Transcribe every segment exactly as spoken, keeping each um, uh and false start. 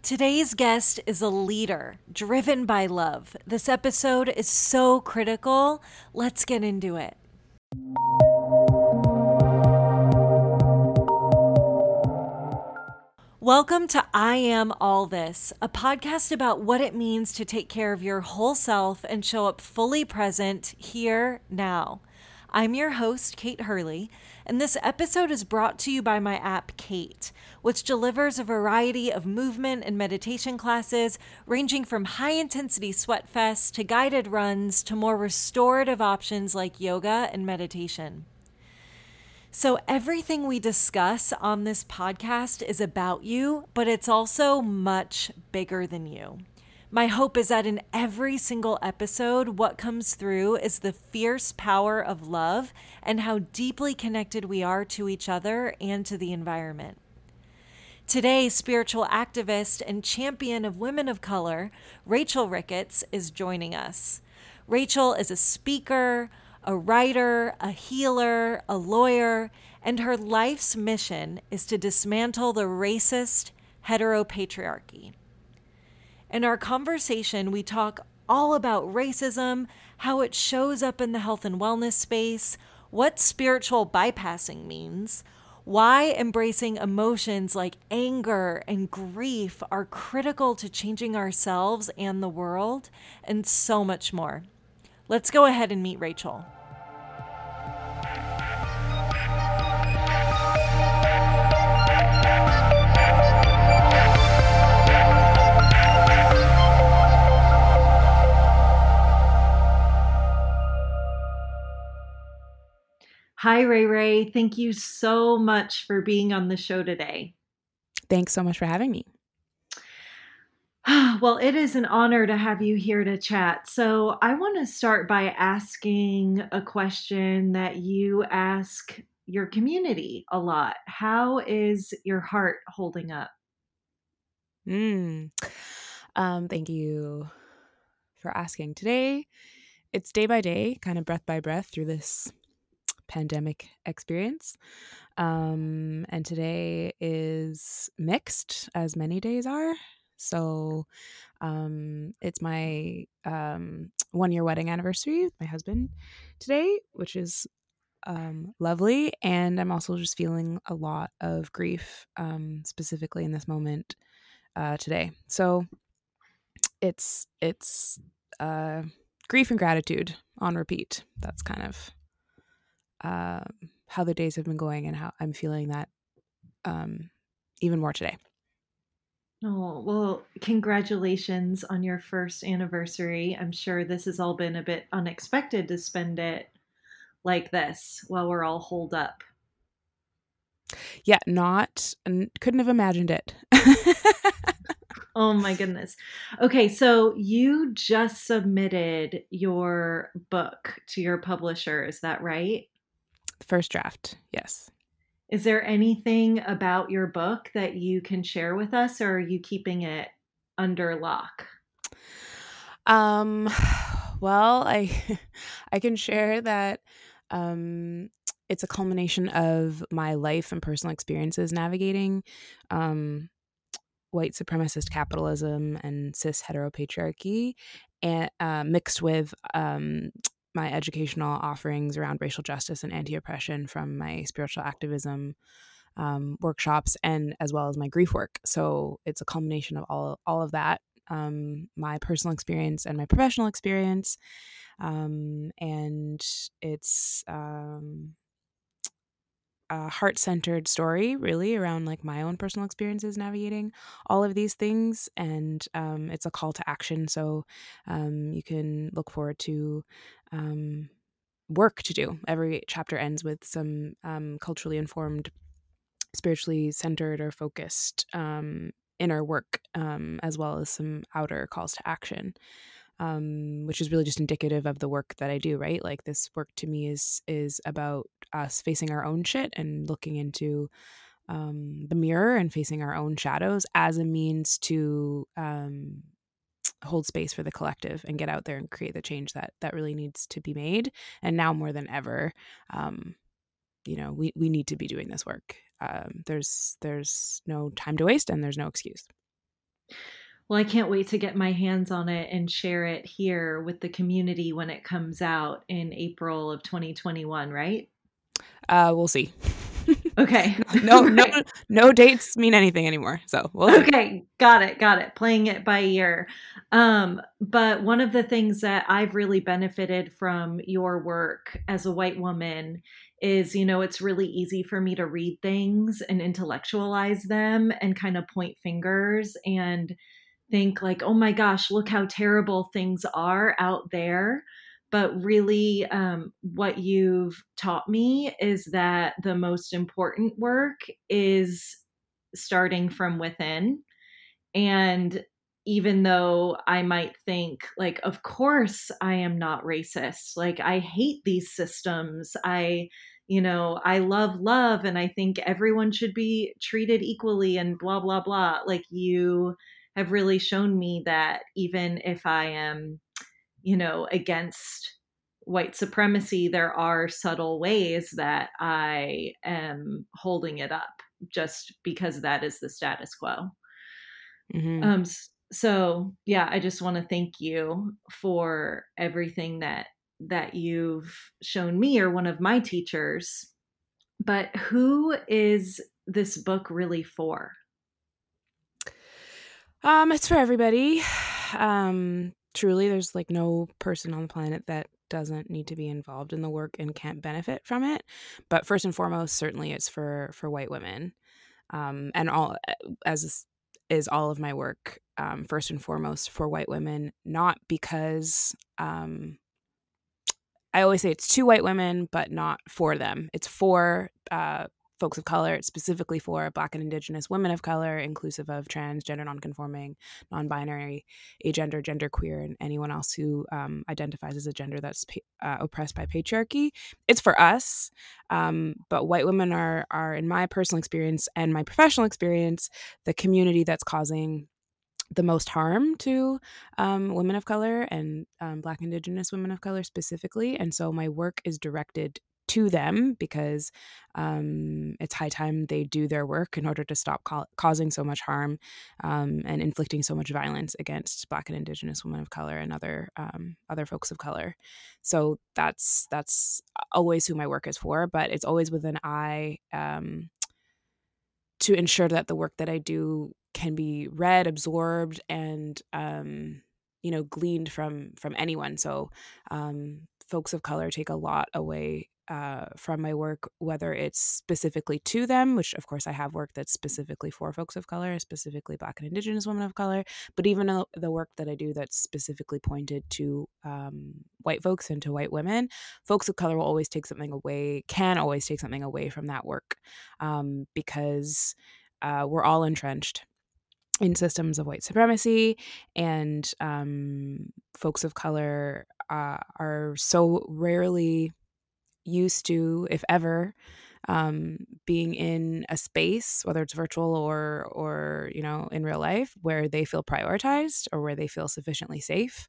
Today's guest is a leader driven by love. This episode is so critical. Let's get into it. Welcome to I Am All This, a podcast about what it means to take care of your whole self and show up fully present here now. I'm your host, Kate Hurley, and this episode is brought to you by my app, Kate, which delivers a variety of movement and meditation classes, ranging from high-intensity sweat fests to guided runs to more restorative options like yoga and meditation. So everything we discuss on this podcast is about you, but it's also much bigger than you. My hope is that in every single episode, what comes through is the fierce power of love and how deeply connected we are to each other and to the environment. Today, spiritual activist and champion of women of color, Rachel Ricketts, is joining us. Rachel is a speaker, a writer, a healer, a lawyer, and her life's mission is to dismantle the racist heteropatriarchy. In our conversation, we talk all about racism, how it shows up in the health and wellness space, what spiritual bypassing means, why embracing emotions like anger and grief are critical to changing ourselves and the world, and so much more. Let's go ahead and meet Rachel. Hi, Ray Ray. Thank you so much for being on the show today. Thanks so much for having me. Well, it is an honor to have you here to chat. So I want to start by asking a question that you ask your community a lot. How is your heart holding up? Mm. Um, thank you for asking. Today, it's day by day, kind of breath by breath through this pandemic experience. Um, and today is mixed, as many days are. So um, it's my um, one-year wedding anniversary with my husband today, which is um, lovely. And I'm also just feeling a lot of grief, um, specifically in this moment uh, today. So it's it's uh, grief and gratitude on repeat. That's kind of Uh, how the days have been going and how I'm feeling that um, even more today. Oh, well, congratulations on your first anniversary. I'm sure this has all been a bit unexpected to spend it like this while we're all holed up. Yeah, not, couldn't have imagined it. Oh my goodness. Okay, so you just submitted your book to your publisher, is that right? First draft, yes. Is there anything about your book that you can share with us, or are you keeping it under lock? Um, well, I I can share that um, it's a culmination of my life and personal experiences navigating um, white supremacist capitalism and cis heteropatriarchy, and uh, mixed with um, my educational offerings around racial justice and anti-oppression from my spiritual activism um, workshops, and as well as my grief work. So it's a culmination of all all of that, um, my personal experience and my professional experience, um, and it's um, a heart-centered story, really, around like my own personal experiences navigating all of these things, and um, it's a call to action. So um, you can look forward to um, work to do. Every chapter ends with some um, culturally informed, spiritually centered or focused um, inner work, um, as well as some outer calls to action, um, which is really just indicative of the work that I do. Right, like this work to me is is about us facing our own shit and looking into um, the mirror and facing our own shadows as a means to um, hold space for the collective and get out there and create the change that that really needs to be made. And now more than ever, um, you know, we, we need to be doing this work. Um, there's there's no time to waste and there's no excuse. well, I can't wait to get my hands on it and share it here with the community when it comes out in April of twenty twenty-one, right? Uh, we'll see. Okay. No, no, no, no dates mean anything anymore. So we'll see. Okay. Got it. Got it. Playing it by ear. Um, but one of the things that I've really benefited from your work as a white woman is, you know, it's really easy for me to read things and intellectualize them and kind of point fingers and think like, oh my gosh, look how terrible things are out there. But really, um, what you've taught me is that the most important work is starting from within. And even though I might think like, of course I am not racist. Like I hate these systems. I, you know, I love love and I think everyone should be treated equally and blah, blah, blah. Like you have really shown me that even if I am, you know, against white supremacy, there are subtle ways that I am holding it up just because that is the status quo. Mm-hmm. Um, so yeah, I just want to thank you for everything that, that you've shown me or one of my teachers, but who is this book really for? Um, it's for everybody. Um, Truly, there's like no person on the planet that doesn't need to be involved in the work and can't benefit from it. But first and foremost, certainly it's for for white women, um, and all as is all of my work. Um, first and foremost for white women, not because um, I always say it's to white women, but not for them. It's for uh, folks of color. It's specifically for Black and Indigenous women of color, inclusive of transgender, nonconforming, non-binary, agender, genderqueer, and anyone else who um, identifies as a gender that's uh, oppressed by patriarchy. It's for us, um, but white women are, are, in my personal experience and my professional experience, the community that's causing the most harm to um, women of color and um, Black Indigenous women of color specifically. And so my work is directed to them because um, it's high time they do their work in order to stop co- causing so much harm um, and inflicting so much violence against Black and Indigenous women of color and other um, other folks of color. So that's that's always who my work is for, but it's always with an eye um, to ensure that the work that I do can be read, absorbed, and um, you know, gleaned from from anyone. So um, folks of color take a lot away Uh, from my work, whether it's specifically to them, which of course I have work that's specifically for folks of color, specifically Black and Indigenous women of color, but even the work that I do that's specifically pointed to um, white folks and to white women, folks of color will always take something away, can always take something away from that work um, because uh, we're all entrenched in systems of white supremacy, and um, folks of color uh, are so rarely used to, if ever, um, being in a space, whether it's virtual or, or, you know, in real life, where they feel prioritized or where they feel sufficiently safe.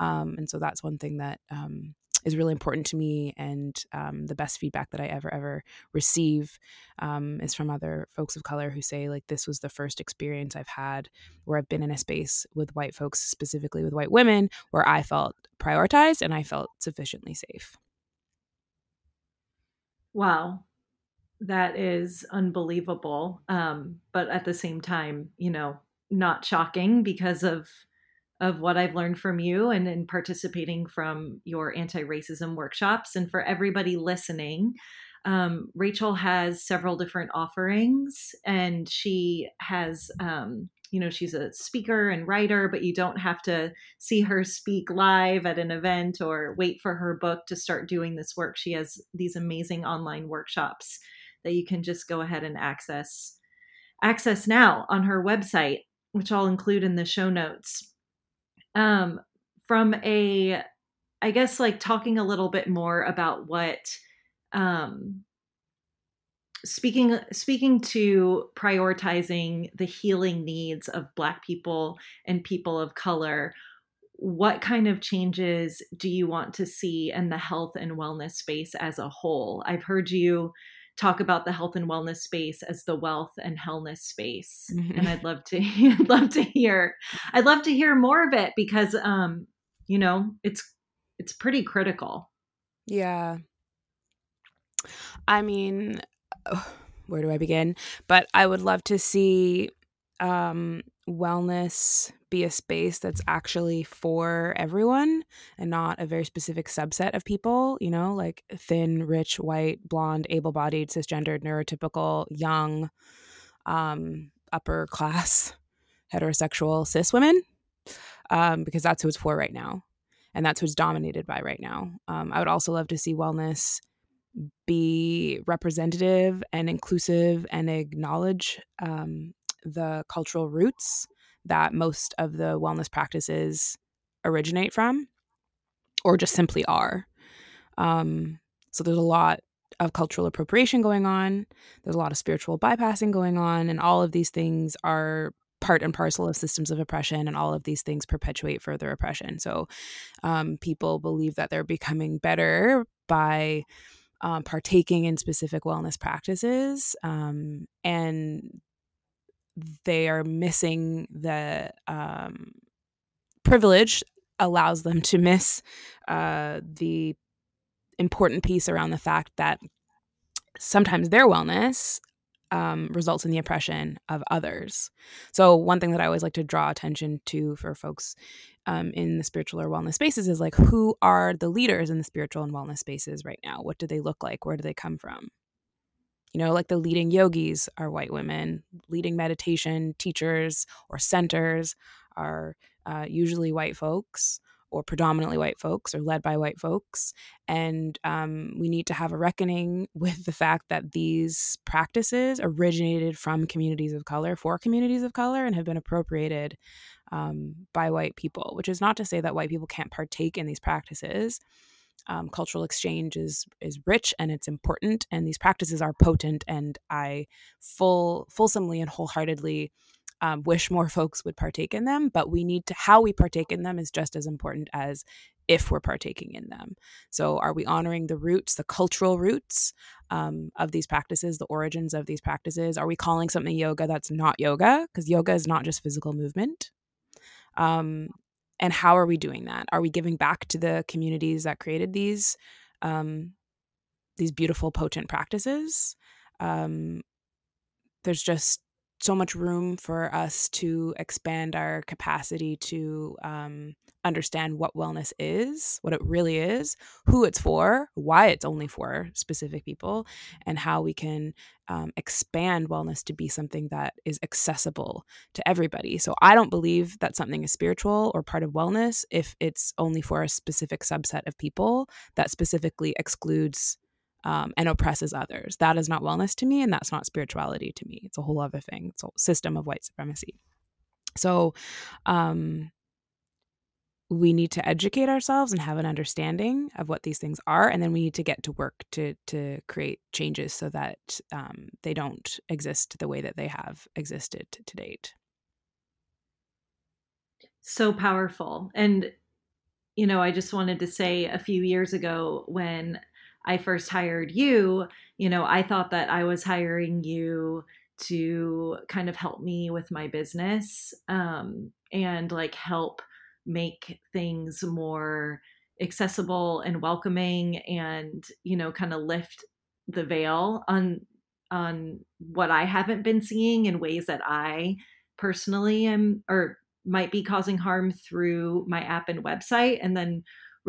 Um, and so that's one thing that um, is really important to me. And um, the best feedback that I ever, ever receive um, is from other folks of color who say, like, this was the first experience I've had where I've been in a space with white folks, specifically with white women, where I felt prioritized and I felt sufficiently safe. Wow. That is unbelievable. Um, but at the same time, you know, not shocking because of, of what I've learned from you and in participating from your anti-racism workshops. And for everybody listening, um, Rachel has several different offerings, and she has, um, you know, she's a speaker and writer, but you don't have to see her speak live at an event or wait for her book to start doing this work. She has these amazing online workshops that you can just go ahead and access, access now on her website, which I'll include in the show notes. Um, from a, I guess, like talking a little bit more about what, um, Speaking speaking to prioritizing the healing needs of Black people and people of color, what kind of changes do you want to see in the health and wellness space as a whole? I've heard you talk about the health and wellness space as the wealth and hellness space. Mm-hmm. And I'd love to, I'd love to hear, I'd love to hear more of it because, um, you know, it's, it's pretty critical. Yeah. I mean, where do I begin? But I would love to see, um, wellness be a space that's actually for everyone and not a very specific subset of people, you know, like thin, rich, white, blonde, able-bodied, cisgendered, neurotypical, young, um, upper class, heterosexual, cis women, um, because that's who it's for right now. And that's who it's dominated by right now. Um, I would also love to see wellness be representative and inclusive and acknowledge um, the cultural roots that most of the wellness practices originate from or just simply are. Um, so there's a lot of cultural appropriation going on. There's a lot of spiritual bypassing going on. And all of these things are part and parcel of systems of oppression, and all of these things perpetuate further oppression. So um, people believe that they're becoming better by um, partaking in specific wellness practices, um, and they are missing the um, privilege allows them to miss uh, the important piece around the fact that sometimes their wellness um, results in the oppression of others. So one thing that I always like to draw attention to for folks um, in the spiritual or wellness spaces is like, who are the leaders in the spiritual and wellness spaces right now? What do they look like? Where do they come from? You know, like the leading yogis are white women, leading meditation teachers or centers are uh, usually white folks or predominantly white folks or led by white folks. And um, we need to have a reckoning with the fact that these practices originated from communities of color, for communities of color, and have been appropriated um, by white people, which is not to say that white people can't partake in these practices. Um, cultural exchange is is rich and it's important, and these practices are potent, and I full fulsomely and wholeheartedly um, wish more folks would partake in them, but we need to, how we partake in them is just as important as if we're partaking in them. So are we honoring the roots, the cultural roots um, of these practices, the origins of these practices? Are we calling something yoga that's not yoga? Because yoga is not just physical movement. Um And how are we doing that? Are we giving back to the communities that created these um, these beautiful, potent practices? Um, there's just so much room for us to expand our capacity to um, understand what wellness is, what it really is, who it's for, why it's only for specific people, and how we can um, expand wellness to be something that is accessible to everybody. So I don't believe that something is spiritual or part of wellness if it's only for a specific subset of people that specifically excludes Um, and oppresses others. That is not wellness to me, and that's not spirituality to me. It's a whole other thing. It's a system of white supremacy. So um, we need to educate ourselves and have an understanding of what these things are, and then we need to get to work to to create changes so that um, they don't exist the way that they have existed to date. So powerful. And, you know, I just wanted to say a few years ago when I first hired you, you know, I thought that I was hiring you to kind of help me with my business, um, and like help make things more accessible and welcoming and, you know, kind of lift the veil on, on what I haven't been seeing in ways that I personally am, or might be causing harm through my app and website. And then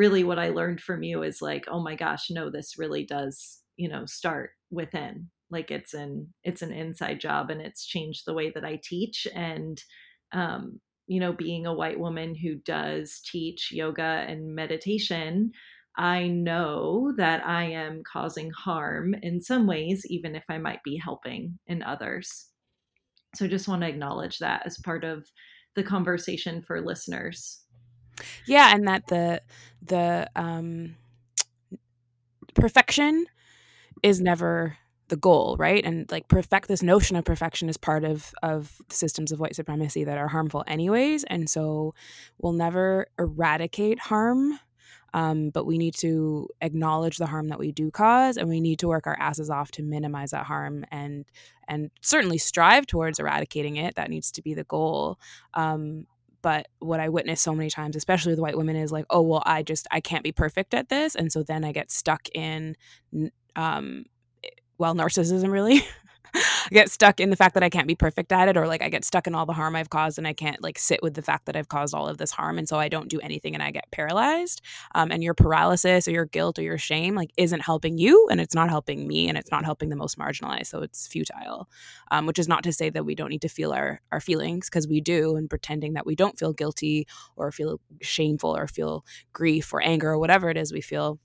really what I learned from you is like, oh my gosh, no, this really does, you know, start within. Like it's an, it's an inside job, and it's changed the way that I teach. And, um, you know, being a white woman who does teach yoga and meditation, I know that I am causing harm in some ways, even if I might be helping in others. So I just want to acknowledge that as part of the conversation for listeners. Yeah, and that the the um, perfection is never the goal, right? And like perfect, this notion of perfection is part of of systems of white supremacy that are harmful anyways. And so we'll never eradicate harm Um, but we need to acknowledge the harm that we do cause, and we need to work our asses off to minimize that harm and and certainly strive towards eradicating it. That needs to be the goal. Um, but what I witness so many times, especially with white women, is like, oh, well, I just I can't be perfect at this. And so then I get stuck in, um, well, narcissism, really. I get stuck in the fact that I can't be perfect at it, or like I get stuck in all the harm I've caused, and I can't like sit with the fact that I've caused all of this harm, and so I don't do anything, and I get paralyzed. Um, and your paralysis or your guilt or your shame like isn't helping you, and it's not helping me, and it's not helping the most marginalized, so it's futile. Um, which is not to say that we don't need to feel our, our feelings, because we do, and pretending that we don't feel guilty or feel shameful or feel grief or anger or whatever it is we feel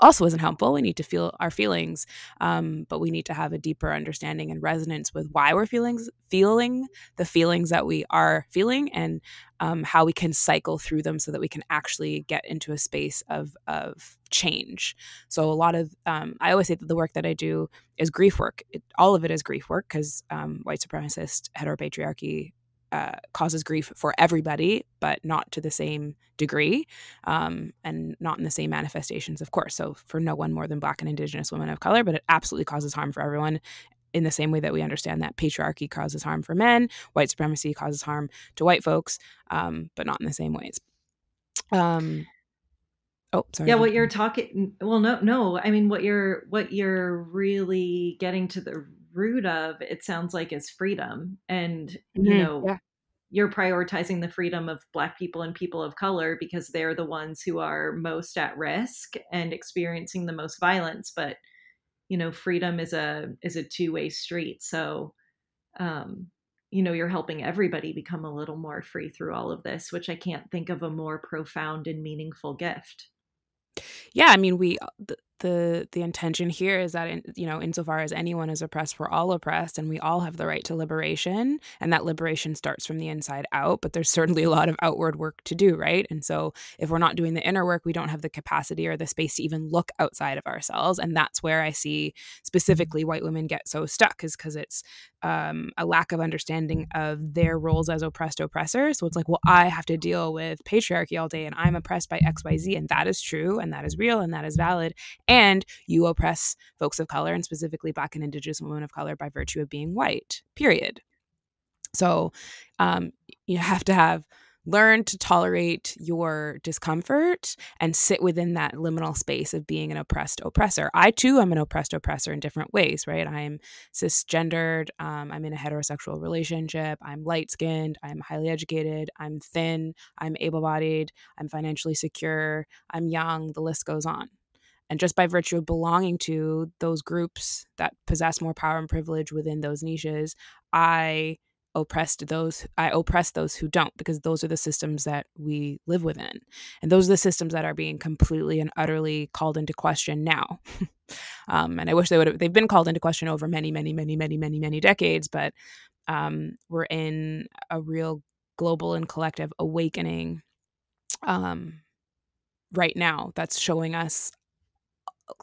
also isn't helpful. We need to feel our feelings, um, but we need to have a deeper understanding and resonance with why we're feeling, feeling the feelings that we are feeling, and um, how we can cycle through them so that we can actually get into a space of of change. So a lot of, um, I always say that the work that I do is grief work. It, all of it is grief work, because um, white supremacist heteropatriarchy Uh, causes grief for everybody, but not to the same degree, um, and not in the same manifestations, of course. So for no one more than Black and Indigenous women of color, but it absolutely causes harm for everyone, in the same way that we understand that patriarchy causes harm for men, white supremacy causes harm to white folks, um, but not in the same ways. Um, oh, sorry. Yeah, no. What you're talking, well, no, no. I mean, what you're, what you're really getting to the root of, it sounds like, is freedom. And mm-hmm. you know yeah. you're prioritizing the freedom of Black people and people of color because they're the ones who are most at risk and experiencing the most violence. But you know, freedom is a is a two-way street, so um you know, you're helping everybody become a little more free through all of this, which I can't think of a more profound and meaningful gift. Yeah, I mean, we the the, the intention here is that, in, you know, insofar as anyone is oppressed, we're all oppressed, and we all have the right to liberation, and that liberation starts from the inside out. But there's certainly a lot of outward work to do, right? And so if we're not doing the inner work, we don't have the capacity or the space to even look outside of ourselves. And that's where I see specifically white women get so stuck, is because it's um, a lack of understanding of their roles as oppressed oppressors. So it's like, well, I have to deal with patriarchy all day, and I'm oppressed by X Y Z, and that is true, and that is real, and that is valid. And you oppress folks of color, and specifically Black and Indigenous women of color, by virtue of being white, period. So um, you have to have learned to tolerate your discomfort and sit within that liminal space of being an oppressed oppressor. I, too, am an oppressed oppressor in different ways, right? I'm cisgendered. Um, I'm in a heterosexual relationship. I'm light-skinned. I'm highly educated. I'm thin. I'm able-bodied. I'm financially secure. I'm young. The list goes on. And just by virtue of belonging to those groups that possess more power and privilege within those niches, I oppressed those, I oppress those who don't, because those are the systems that we live within. And those are the systems that are being completely and utterly called into question now. um, and I wish they would have, they've been called into question over many, many, many, many, many, many decades, but um, we're in a real global and collective awakening um, right now that's showing us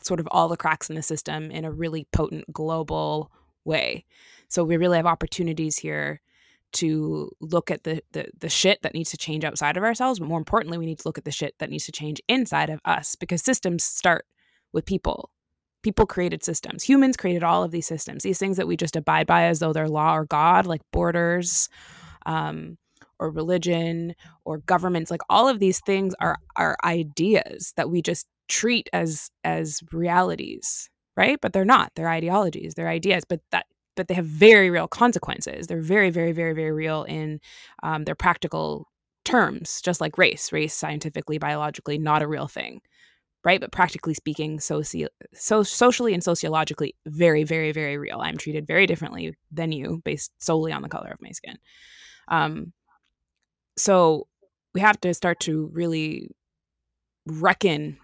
sort of all the cracks in the system in a really potent global way. So we really have opportunities here to look at the, the the shit that needs to change outside of ourselves, but more importantly, we need to look at the shit that needs to change inside of us, because systems start with people. People created systems. Humans created all of these systems. These things that we just abide by as though they're law or God, like borders, um, or religion, or governments, like all of these things are are ideas that we just treat as as realities, right? But they're not. They're ideologies. They're ideas. But that but they have very real consequences. They're very, very, very, very real in um, their practical terms. Just like race, race scientifically, biologically, not a real thing, right? But practically speaking, soci- so socially and sociologically, very, very, very real. I'm treated very differently than you based solely on the color of my skin. Um, so we have to start to really reckon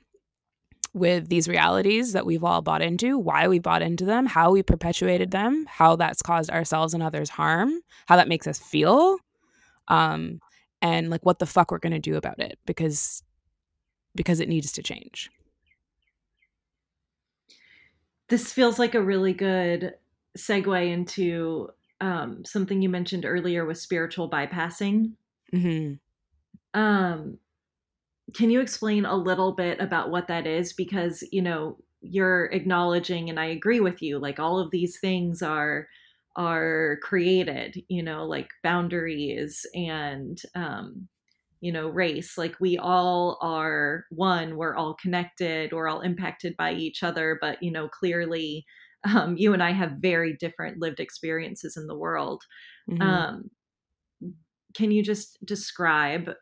with these realities that we've all bought into, why we bought into them, how we perpetuated them, how that's caused ourselves and others harm, how that makes us feel, um, and like what the fuck we're going to do about it, because because it needs to change. This feels like a really good segue into um, something you mentioned earlier with spiritual bypassing. Mm-hmm. Um, Can you explain a little bit about what that is? Because, you know, you're acknowledging, and I agree with you, like all of these things are are created, you know, like boundaries and, um, you know, race, like we all are one, we're all connected, we're all impacted by each other. But, you know, clearly um, you and I have very different lived experiences in the world. Mm-hmm. Um, can you just describe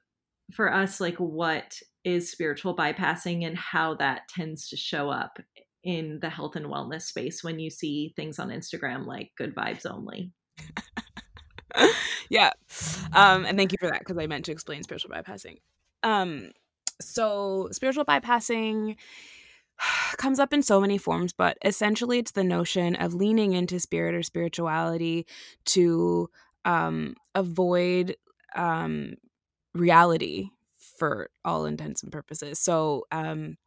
for us, like what is spiritual bypassing and how that tends to show up in the health and wellness space when you see things on Instagram like good vibes only? Yeah. Um, and thank you for that, because I meant to explain spiritual bypassing. Um, so spiritual bypassing comes up in so many forms, but essentially it's the notion of leaning into spirit or spirituality to um, avoid um, reality for all intents and purposes. So um,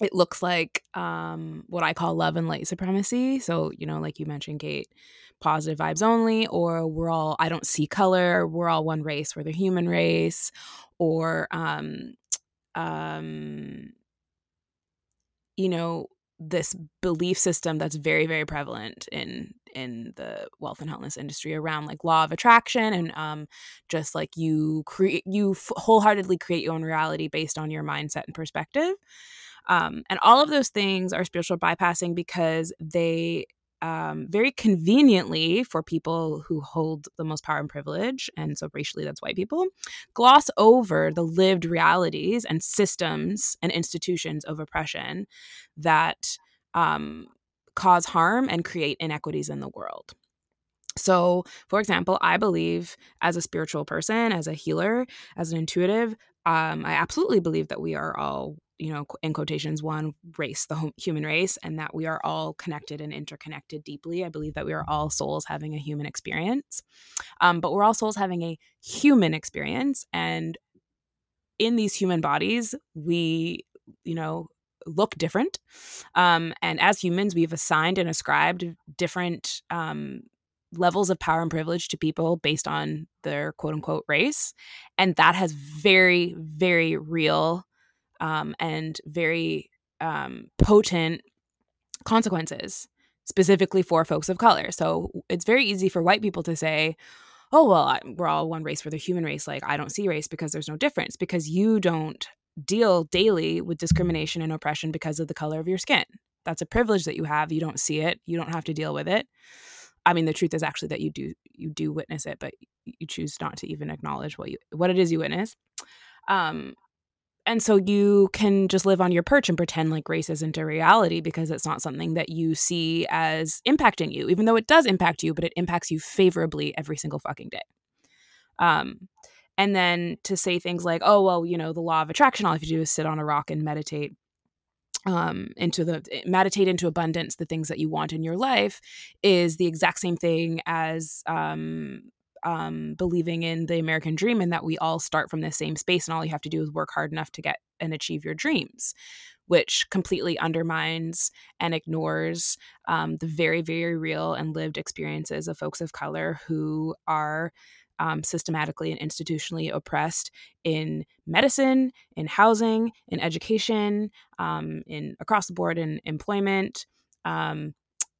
it looks like um, what I call love and light supremacy. So, you know, like you mentioned, Kate, positive vibes only, or we're all, I don't see color, we're all one race, we're the human race, or, um, um, you know, this belief system that's very, very prevalent in in the wealth and wellness industry around like law of attraction and um, just like you create, you f- wholeheartedly create your own reality based on your mindset and perspective. Um, and all of those things are spiritual bypassing because they um, very conveniently, for people who hold the most power and privilege, and so racially that's white people, gloss over the lived realities and systems and institutions of oppression that um, cause harm and create inequities in the world. So, for example, I believe as a spiritual person, as a healer, as an intuitive, um, I absolutely believe that we are all, you know, in quotations, one race, the human race, and that we are all connected and interconnected deeply. I believe that we are all souls having a human experience, um, but we're all souls having a human experience. And in these human bodies, we, you know, look different. Um, and as humans, we've assigned and ascribed different um, levels of power and privilege to people based on their quote unquote race. And that has very, very real Um, and very um, potent consequences, specifically for folks of color. So it's very easy for white people to say, oh, well, I, we're all one race, we're the human race. Like, I don't see race because there's no difference, because you don't deal daily with discrimination and oppression because of the color of your skin. That's a privilege that you have. You don't see it. You don't have to deal with it. I mean, the truth is actually that you do you do witness it, but you choose not to even acknowledge what you what it is you witness. Um And so you can just live on your perch and pretend like race isn't a reality because it's not something that you see as impacting you, even though it does impact you, but it impacts you favorably every single fucking day. Um, and then to say things like, oh, well, you know, the law of attraction, all you have to do is sit on a rock and meditate um, into the meditate into abundance, the things that you want in your life, is the exact same thing as um Um, believing in the American dream, and that we all start from the same space and all you have to do is work hard enough to get and achieve your dreams, which completely undermines and ignores um, the very, very real and lived experiences of folks of color who are um, systematically and institutionally oppressed in medicine, in housing, in education, um, in across the board, in employment, um,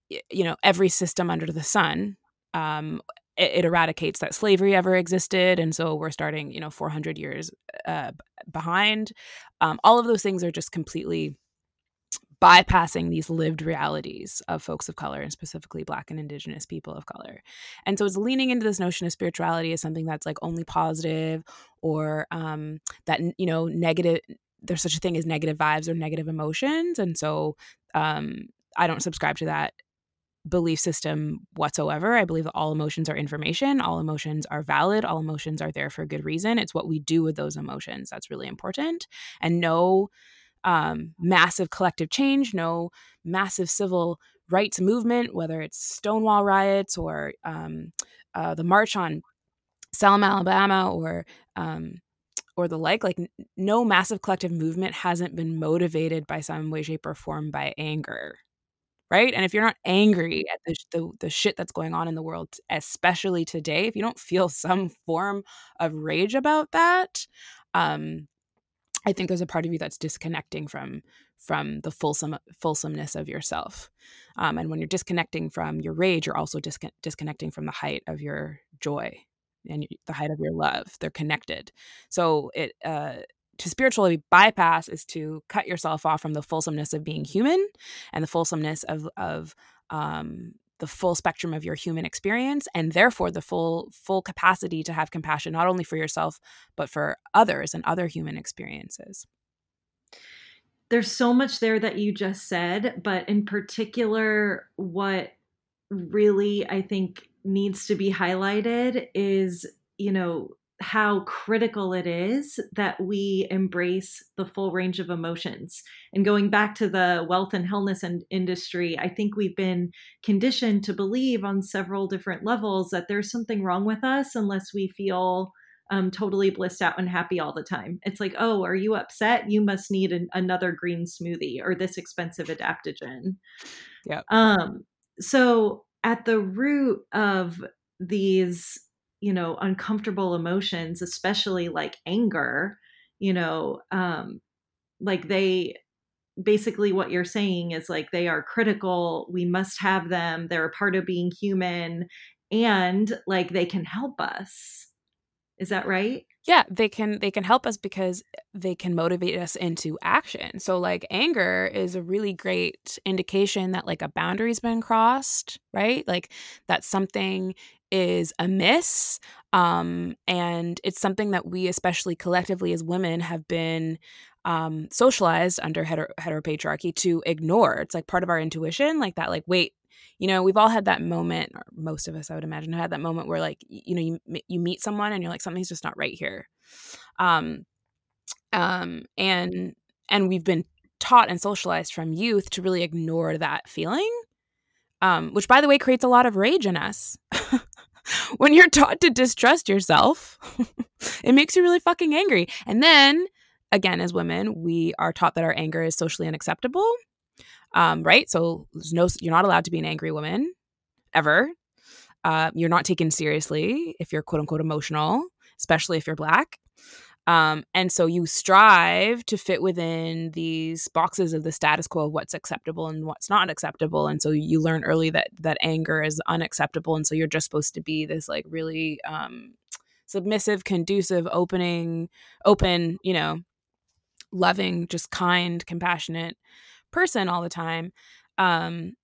you know, every system under the sun. Um, It eradicates that slavery ever existed. And so we're starting, you know, four hundred years uh, behind. Um, all of those things are just completely bypassing these lived realities of folks of color, and specifically Black and Indigenous people of color. And so it's leaning into this notion of spirituality as something that's like only positive, or um, that, you know, negative, there's such a thing as negative vibes or negative emotions. And so um, I don't subscribe to that belief system whatsoever. I believe that all emotions are information. All emotions are valid. All emotions are there for a good reason. It's what we do with those emotions that's really important. And no um, massive collective change, no massive civil rights movement, whether it's Stonewall riots or um, uh, the march on Selma, Alabama, or um, or the like, like no massive collective movement hasn't been motivated by some way, shape, or form by anger. Right? And if you're not angry at the, the the shit that's going on in the world, especially today, if you don't feel some form of rage about that, um, I think there's a part of you that's disconnecting from from the fulsome fulsomeness of yourself. Um, and when you're disconnecting from your rage, you're also discon- disconnecting from the height of your joy and the height of your love. They're connected. So it uh, to spiritually bypass is to cut yourself off from the fulsomeness of being human and the fulsomeness of of um, the full spectrum of your human experience, and therefore the full full capacity to have compassion not only for yourself but for others and other human experiences. There's so much there that you just said, but in particular, what really I think needs to be highlighted is, you know, how critical it is that we embrace the full range of emotions. And going back to the wealth and wellness and industry, I think we've been conditioned to believe on several different levels that there's something wrong with us unless we feel um, totally blissed out and happy all the time. It's like, oh, are you upset? You must need an, another green smoothie or this expensive adaptogen. Yeah. Um. So at the root of these, you know, uncomfortable emotions, especially like anger, you know, um, like they basically what you're saying is like they are critical. We must have them. They're a part of being human and like they can help us. Is that right? Yeah, they can they can help us because they can motivate us into action. So like anger is a really great indication that like a boundary's been crossed, right? Like that something is amiss. Um, and it's something that we, especially collectively as women, have been um, socialized under heter- heteropatriarchy to ignore. It's like part of our intuition, like that, like, wait, you know, we've all had that moment, or most of us, I would imagine, had that moment where like, you know, you you meet someone and you're like, something's just not right here. Um, um, and and we've been taught and socialized from youth to really ignore that feeling, um, which, by the way, creates a lot of rage in us. When you're taught to distrust yourself, it makes you really fucking angry. And then, again, as women, we are taught that our anger is socially unacceptable. Um, right. So there's no, you're not allowed to be an angry woman ever. Uh, you're not taken seriously if you're quote unquote emotional, especially if you're Black. Um, and so you strive to fit within these boxes of the status quo of what's acceptable and what's not acceptable. And so you learn early that that anger is unacceptable. And so you're just supposed to be this like really um, submissive, conducive, opening, open, you know, loving, just kind, compassionate person all the time, um,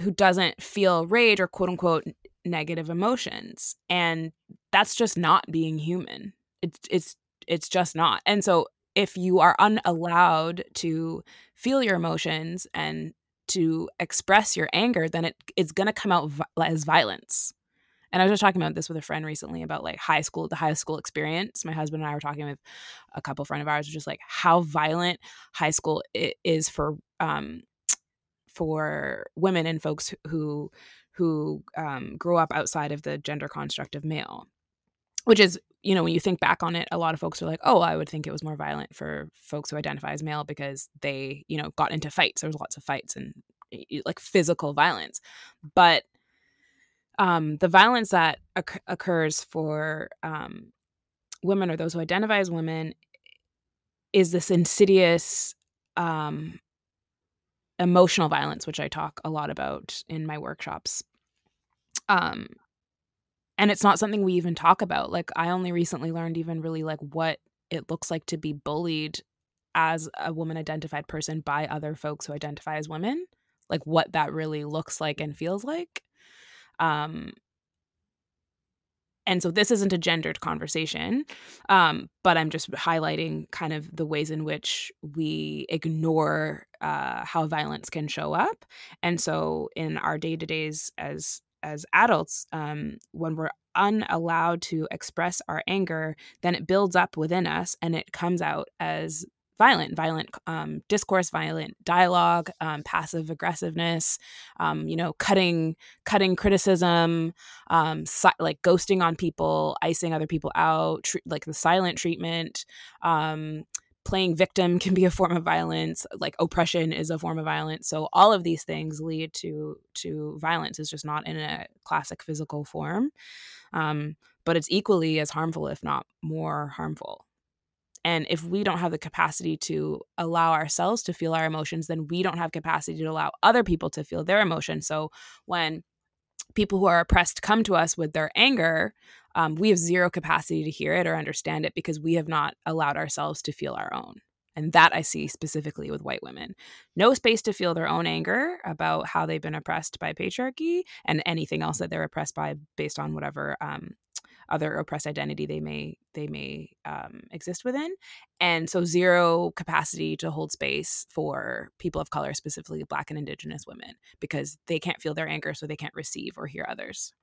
who doesn't feel rage or quote unquote negative emotions. And that's just not being human. It's it's it's just not. And so if you are unallowed to feel your emotions and to express your anger, then it it's going to come out vi- as violence. And I was just talking about this with a friend recently about like high school, the high school experience. My husband and I were talking with a couple friend of ours, just like how violent high school is for um, for women and folks who who um, grow up outside of the gender construct of male, which is, you know, when you think back on it, a lot of folks are like, oh, I would think it was more violent for folks who identify as male because they, you know, got into fights. There was lots of fights and like physical violence, but Um, the violence that oc- occurs for um, women or those who identify as women is this insidious um, emotional violence, which I talk a lot about in my workshops. Um, and it's not something we even talk about. Like I only recently learned even really like what it looks like to be bullied as a woman identified person by other folks who identify as women, like what that really looks like and feels like. Um, and so this isn't a gendered conversation, um, but I'm just highlighting kind of the ways in which we ignore uh, how violence can show up. And so in our day-to-days as as adults, um, when we're unallowed to express our anger, then it builds up within us and it comes out as Violent, violent um, discourse, violent dialogue, um, passive aggressiveness, um, you know, cutting, cutting criticism, um, si- like ghosting on people, icing other people out, tr- like the silent treatment. Um, playing victim can be a form of violence. Like oppression is a form of violence. So all of these things lead to to violence. It's just not in a classic physical form, um, but it's equally as harmful, if not more harmful. And if we don't have the capacity to allow ourselves to feel our emotions, then we don't have capacity to allow other people to feel their emotions. So when people who are oppressed come to us with their anger, um, we have zero capacity to hear it or understand it because we have not allowed ourselves to feel our own. And that I see specifically with white women. No space to feel their own anger about how they've been oppressed by patriarchy and anything else that they're oppressed by based on whatever um, other oppressed identity they may they may um, exist within. And so zero capacity to hold space for people of color, specifically Black and Indigenous women, because they can't feel their anger, so they can't receive or hear others.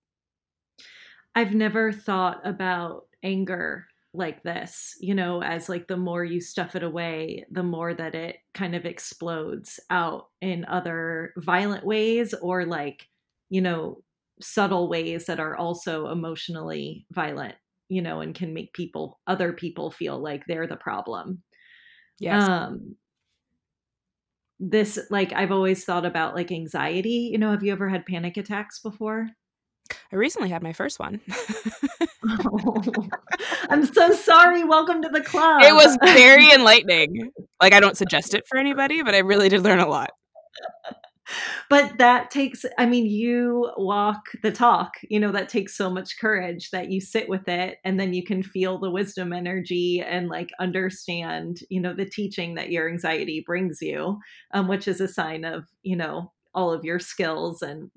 I've never thought about anger like this, you know, as like the more you stuff it away, the more that it kind of explodes out in other violent ways or like, you know, subtle ways that are also emotionally violent, you know, and can make people, other people feel like they're the problem. Yes. Um, this, like, I've always thought about like anxiety, you know, have you ever had panic attacks before? I recently had my first one. Oh, I'm so sorry. Welcome to the club. It was very enlightening. Like, I don't suggest it for anybody, but I really did learn a lot. But that takes, I mean, you walk the talk, you know, that takes so much courage that you sit with it and then you can feel the wisdom energy and like understand, you know, the teaching that your anxiety brings you, um, which is a sign of, you know, all of your skills and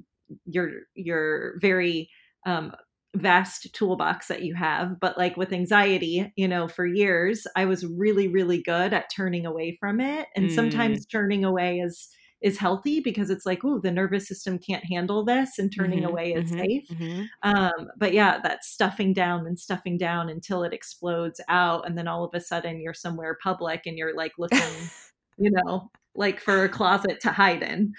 your, your very, um, vast toolbox that you have. But like with anxiety, you know, for years, I was really, really good at turning away from it. And mm. sometimes turning away is, is healthy because it's like, ooh, the nervous system can't handle this and turning mm-hmm, away is mm-hmm, safe. Mm-hmm. Um, but yeah, that's stuffing down and stuffing down until it explodes out. And then all of a sudden you're somewhere public and you're like looking, you know, like for a closet to hide in.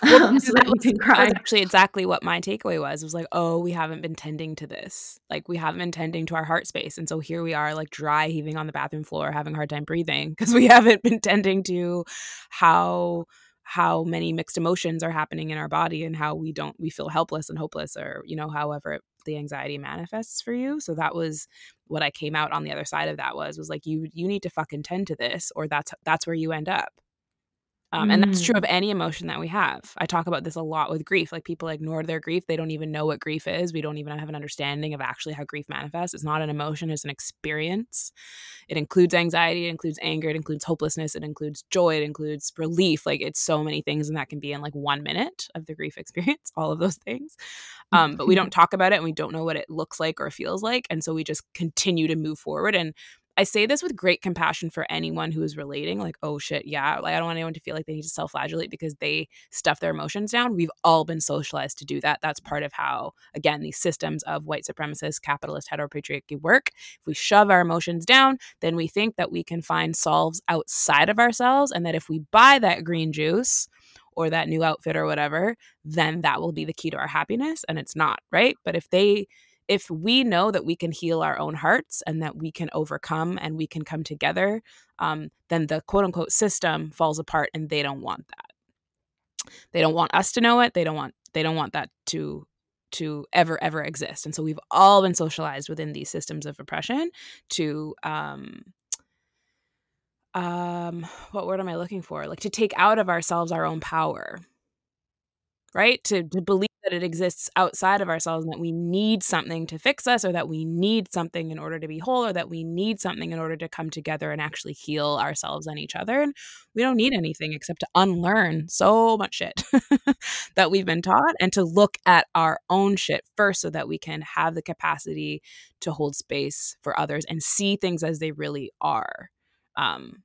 Um, so that was, you can cry. That's actually exactly what my takeaway was. It was like, oh, we haven't been tending to this. Like we haven't been tending to our heart space. And so here we are like dry heaving on the bathroom floor, having a hard time breathing because we haven't been tending to how how many mixed emotions are happening in our body and how we don't, we feel helpless and hopeless or, you know, however it, the anxiety manifests for you. So that was what I came out on the other side of that was, was like, you, you need to fucking tend to this or that's, that's where you end up. Um, and that's true of any emotion that we have. I talk about this a lot with grief. Like people ignore their grief. They don't even know what grief is. We don't even have an understanding of actually how grief manifests. It's not an emotion. It's an experience. It includes anxiety. It includes anger. It includes hopelessness. It includes joy. It includes relief. Like it's so many things. And that can be in like one minute of the grief experience, all of those things. Um, but we don't talk about it and we don't know what it looks like or feels like. And so we just continue to move forward. And I say this with great compassion for anyone who is relating, like, oh shit, yeah, like I don't want anyone to feel like they need to self-flagellate because they stuff their emotions down. We've all been socialized to do that. That's part of how, again, these systems of white supremacist, capitalist, heteropatriarchy work. If we shove our emotions down, then we think that we can find solves outside of ourselves and that if we buy that green juice or that new outfit or whatever, then that will be the key to our happiness. And it's not, right? But if they... If we know that we can heal our own hearts and that we can overcome and we can come together, um, then the quote unquote system falls apart and they don't want that. They don't want us to know it. They don't want they don't want that to to ever, ever exist. And so we've all been socialized within these systems of oppression to um, um, what word am I looking for? Like to take out of ourselves our own power. Right? To, to believe that it exists outside of ourselves and that we need something to fix us or that we need something in order to be whole or that we need something in order to come together and actually heal ourselves and each other. And we don't need anything except to unlearn so much shit that we've been taught and to look at our own shit first so that we can have the capacity to hold space for others and see things as they really are. Um,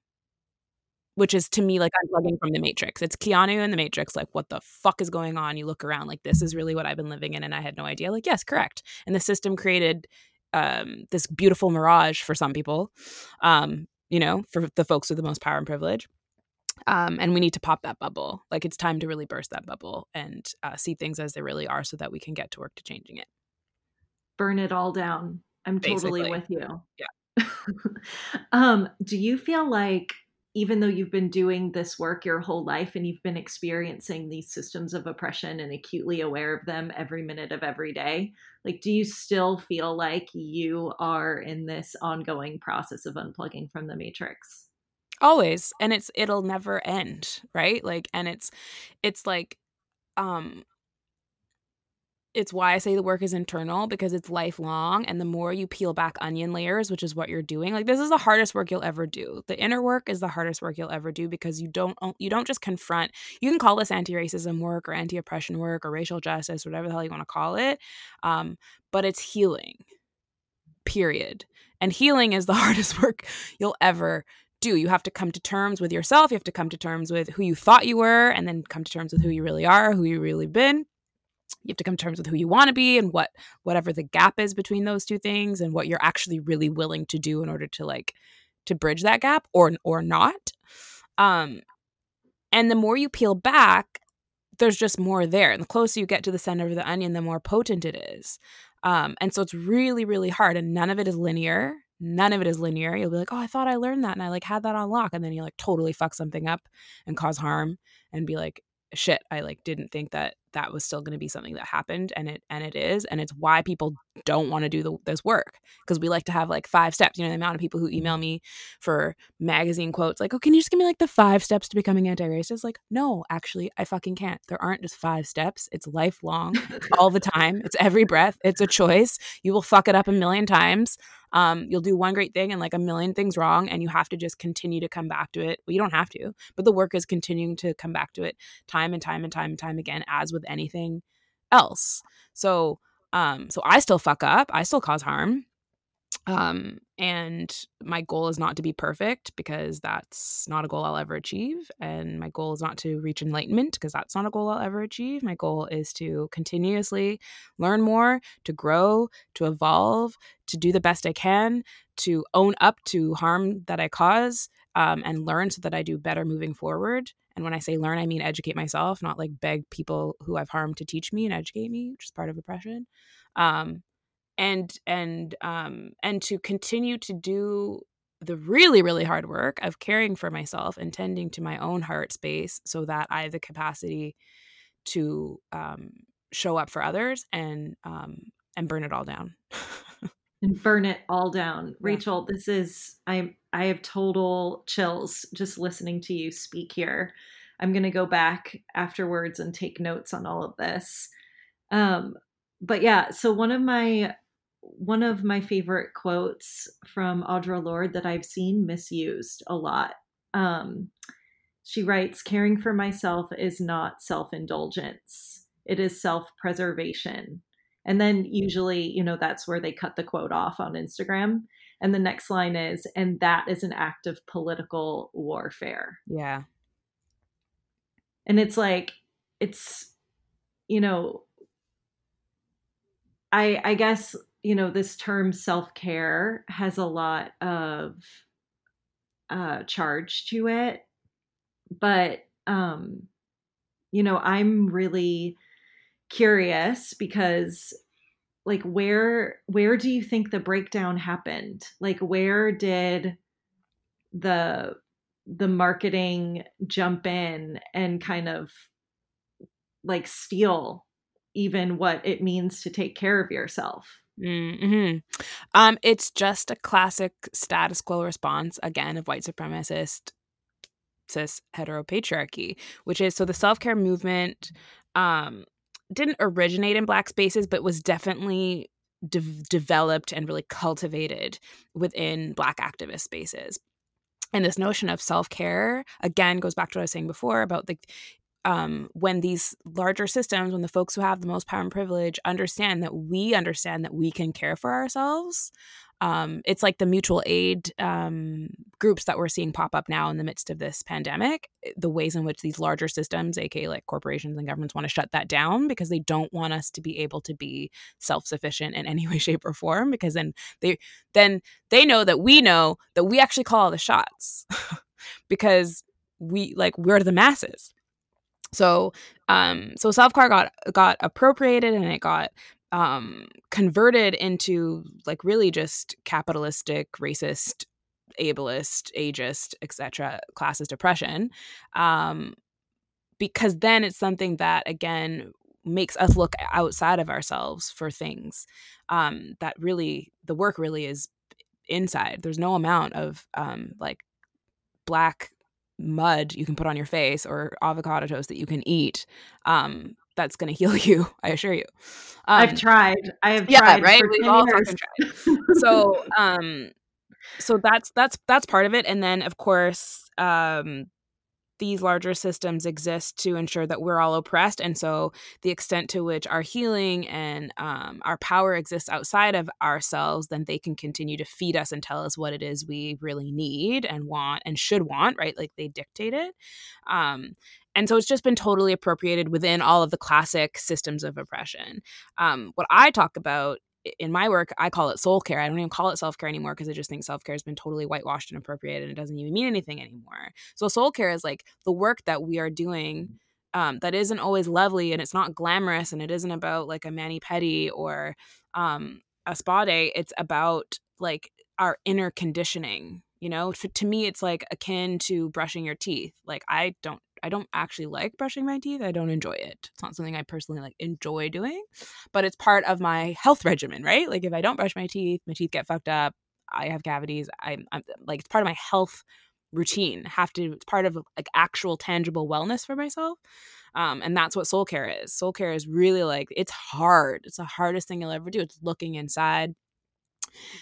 Which is to me like unplugging from the Matrix. It's Keanu in the Matrix. Like, what the fuck is going on? You look around like this is really what I've been living in, and I had no idea. Like, yes, correct. And the system created um, this beautiful mirage for some people, um, you know, for the folks with the most power and privilege. Um, and we need to pop that bubble. Like, it's time to really burst that bubble and uh, see things as they really are, so that we can get to work to changing it. Burn it all down. I'm Basically. Totally with you. Yeah. um, do you feel like even though you've been doing this work your whole life and you've been experiencing these systems of oppression and acutely aware of them every minute of every day, like, do you still feel like you are in this ongoing process of unplugging from the matrix? Always. And it's, it'll never end. Right. Like, and it's, it's like, um, it's why I say the work is internal, because it's lifelong. And the more you peel back onion layers, which is what you're doing, like, this is the hardest work you'll ever do. The inner work is the hardest work you'll ever do, because you don't you don't just confront. You can call this anti-racism work or anti-oppression work or racial justice, whatever the hell you want to call it. Um, but it's healing, period. And healing is the hardest work you'll ever do. You have to come to terms with yourself. You have to come to terms with who you thought you were, and then come to terms with who you really are, who you really been. You have to come to terms with who you want to be, and what whatever the gap is between those two things, and what you're actually really willing to do in order to, like, to bridge that gap or or not. Um, and the more you peel back, there's just more there. And the closer you get to the center of the onion, the more potent it is. Um, and so it's really, really hard. And none of it is linear. None of it is linear. You'll be like, oh, I thought I learned that and I, like, had that on lock. And then you, like, totally fuck something up and cause harm and be like, shit, I, like, didn't think that that was still going to be something that happened, and it and it is. And it's why people don't want to do the, this work, because we like to have, like, five steps. You know, the amount of people who email me for magazine quotes, like, oh, can you just give me, like, the five steps to becoming anti-racist? Like, no, actually, I fucking can't. There aren't just five steps. It's lifelong, all the time. It's every breath. It's a choice. You will fuck it up a million times. Um, you'll do one great thing and, like, a million things wrong, and you have to just continue to come back to it. Well, you don't have to, but the work is continuing to come back to it time and time and time and time again, as with anything else. So, um, so I still fuck up. I still cause harm. Um, and my goal is not to be perfect, because that's not a goal I'll ever achieve. And my goal is not to reach enlightenment, because that's not a goal I'll ever achieve. My goal is to continuously learn more, to grow, to evolve, to do the best I can, to own up to harm that I cause, um, and learn so that I do better moving forward. And when I say learn, I mean educate myself, not, like, beg people who I've harmed to teach me and educate me, which is part of oppression. Um, and and um, and to continue to do the really, really hard work of caring for myself and tending to my own heart space, so that I have the capacity to um, show up for others and um, and burn it all down. And burn it all down. Rachel, this is, I I have total chills just listening to you speak here. I'm going to go back afterwards and take notes on all of this. Um, but yeah, so one of my, one of my favorite quotes from Audre Lorde that I've seen misused a lot. Um, she writes, "Caring for myself is not self-indulgence. It is self-preservation." And then usually, you know, that's where they cut the quote off on Instagram. And the next line is, "And that is an act of political warfare." Yeah. And it's like, it's, you know, I, I guess, you know, this term self-care has a lot of uh, charge to it. But, um, you know, I'm really curious, because, like, where where do you think the breakdown happened? Like, where did the the marketing jump in and kind of, like, steal even what it means to take care of yourself? Mm-hmm. Um, it's just a classic status quo response, again, of white supremacist cis heteropatriarchy, which is, so the self-care movement um didn't originate in Black spaces, but was definitely de- developed and really cultivated within Black activist spaces. And this notion of self-care, again, goes back to what I was saying before about the um, when these larger systems, when the folks who have the most power and privilege understand that we understand that we can care for ourselves. Um, it's like the mutual aid um, groups that we're seeing pop up now in the midst of this pandemic, the ways in which these larger systems, aka like corporations and governments, want to shut that down, because they don't want us to be able to be self-sufficient in any way, shape, or form, because then they then they know that we know that we actually call all the shots because we like we're the masses. So um, so self-care got got appropriated, and it got Um, converted into like really just capitalistic, racist ableist, ageist, et cetera, classist oppression, um, because then it's something that, again, makes us look outside of ourselves for things um, that really, the work really is inside. There's no amount of um, like black mud you can put on your face or avocado toast that you can eat um, that's going to heal you, I assure you. Um, I've tried. I have yeah, tried. Yeah, right? We've all fucking tried. So, um, so that's, that's, that's part of it. And then, of course, um, these larger systems exist to ensure that we're all oppressed. And so the extent to which our healing and um, our power exists outside of ourselves, then they can continue to feed us and tell us what it is we really need and want and should want, right? Like they dictate it. Um, and so it's just been totally appropriated within all of the classic systems of oppression. Um, what I talk about in my work, I call it soul care. I don't even call it self-care anymore because I just think self-care has been totally whitewashed and appropriated, and it doesn't even mean anything anymore. So soul care is like the work that we are doing um, that isn't always lovely, and it's not glamorous, and it isn't about like a mani-pedi or um, a spa day. It's about like our inner conditioning. You know, to, to me, it's like akin to brushing your teeth. Like I don't, I don't actually like brushing my teeth. I don't enjoy it. It's not something I personally like enjoy doing, but it's part of my health regimen, right? Like if I don't brush my teeth, my teeth get fucked up. I have cavities. I'm, I'm like, it's part of my health routine. Have to, it's part of like actual tangible wellness for myself. Um, and that's what soul care is. Soul care is really like, it's hard. It's the hardest thing you'll ever do. It's looking inside.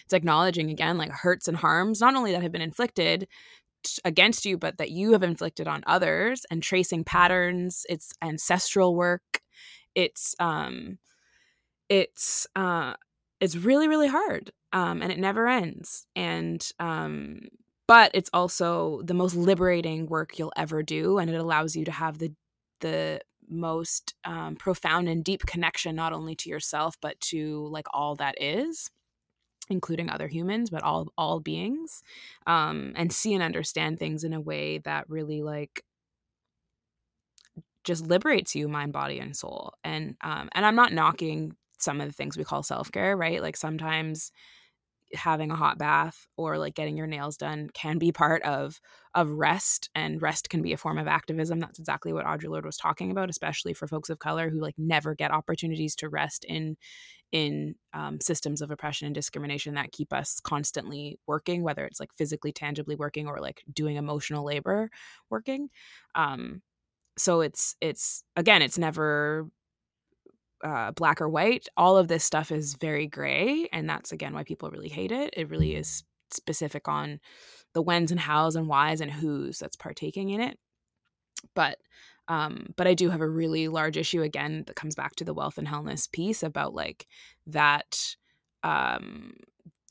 It's acknowledging again, like hurts and harms, not only that have been inflicted against you, but that you have inflicted on others, and tracing patterns. It's ancestral work. It's um, it's uh, it's really, really hard, um, and it never ends. And um, but it's also the most liberating work you'll ever do, and it allows you to have the the most um, profound and deep connection, not only to yourself but to like all that is, including other humans, but all all beings, um, and see and understand things in a way that really like just liberates you, mind, body, and soul. And um, and I'm not knocking some of the things we call self-care, right? Like sometimes having a hot bath or like getting your nails done can be part of of rest, and rest can be a form of activism. That's exactly what Audre Lorde was talking about, especially for folks of color who like never get opportunities to rest in in um, systems of oppression and discrimination that keep us constantly working, whether it's like physically, tangibly working or like doing emotional labor working. Um, so it's it's again, it's never Uh, black or white. All of this stuff is very gray, and that's again why people really hate it. It really is specific on the whens and hows and whys and whos that's partaking in it. But um, but I do have a really large issue again that comes back to the wealth and wellness piece about like that um,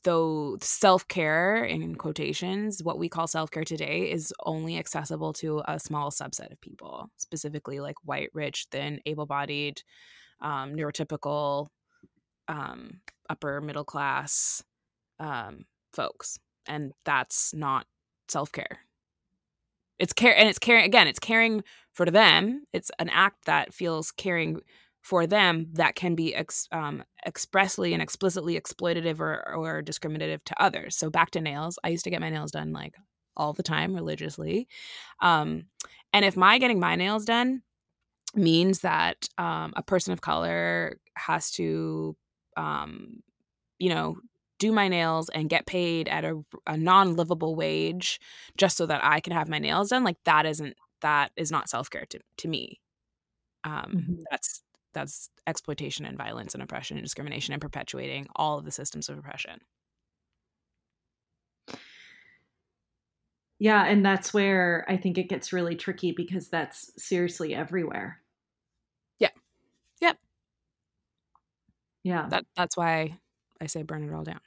though self-care in quotations, what we call self-care today is only accessible to a small subset of people, specifically like white, rich, thin, able-bodied, Um, neurotypical, um, upper middle class um, folks, and that's not self care. It's care, and it's caring again. It's caring for them. It's an act that feels caring for them that can be ex- um, expressly and explicitly exploitative or, or discriminative to others. So back to nails. I used to get my nails done like all the time, religiously, um, and if my getting my nails done means that um, a person of color has to, um, you know, do my nails and get paid at a, a non-livable wage just so that I can have my nails done. Like that isn't, that is not self-care to, to me. Um, mm-hmm. That's, that's exploitation and violence and oppression and discrimination and perpetuating all of the systems of oppression. Yeah. And that's where I think it gets really tricky, because that's seriously everywhere. Yeah. Yep. Yeah. That, that's why I say burn it all down.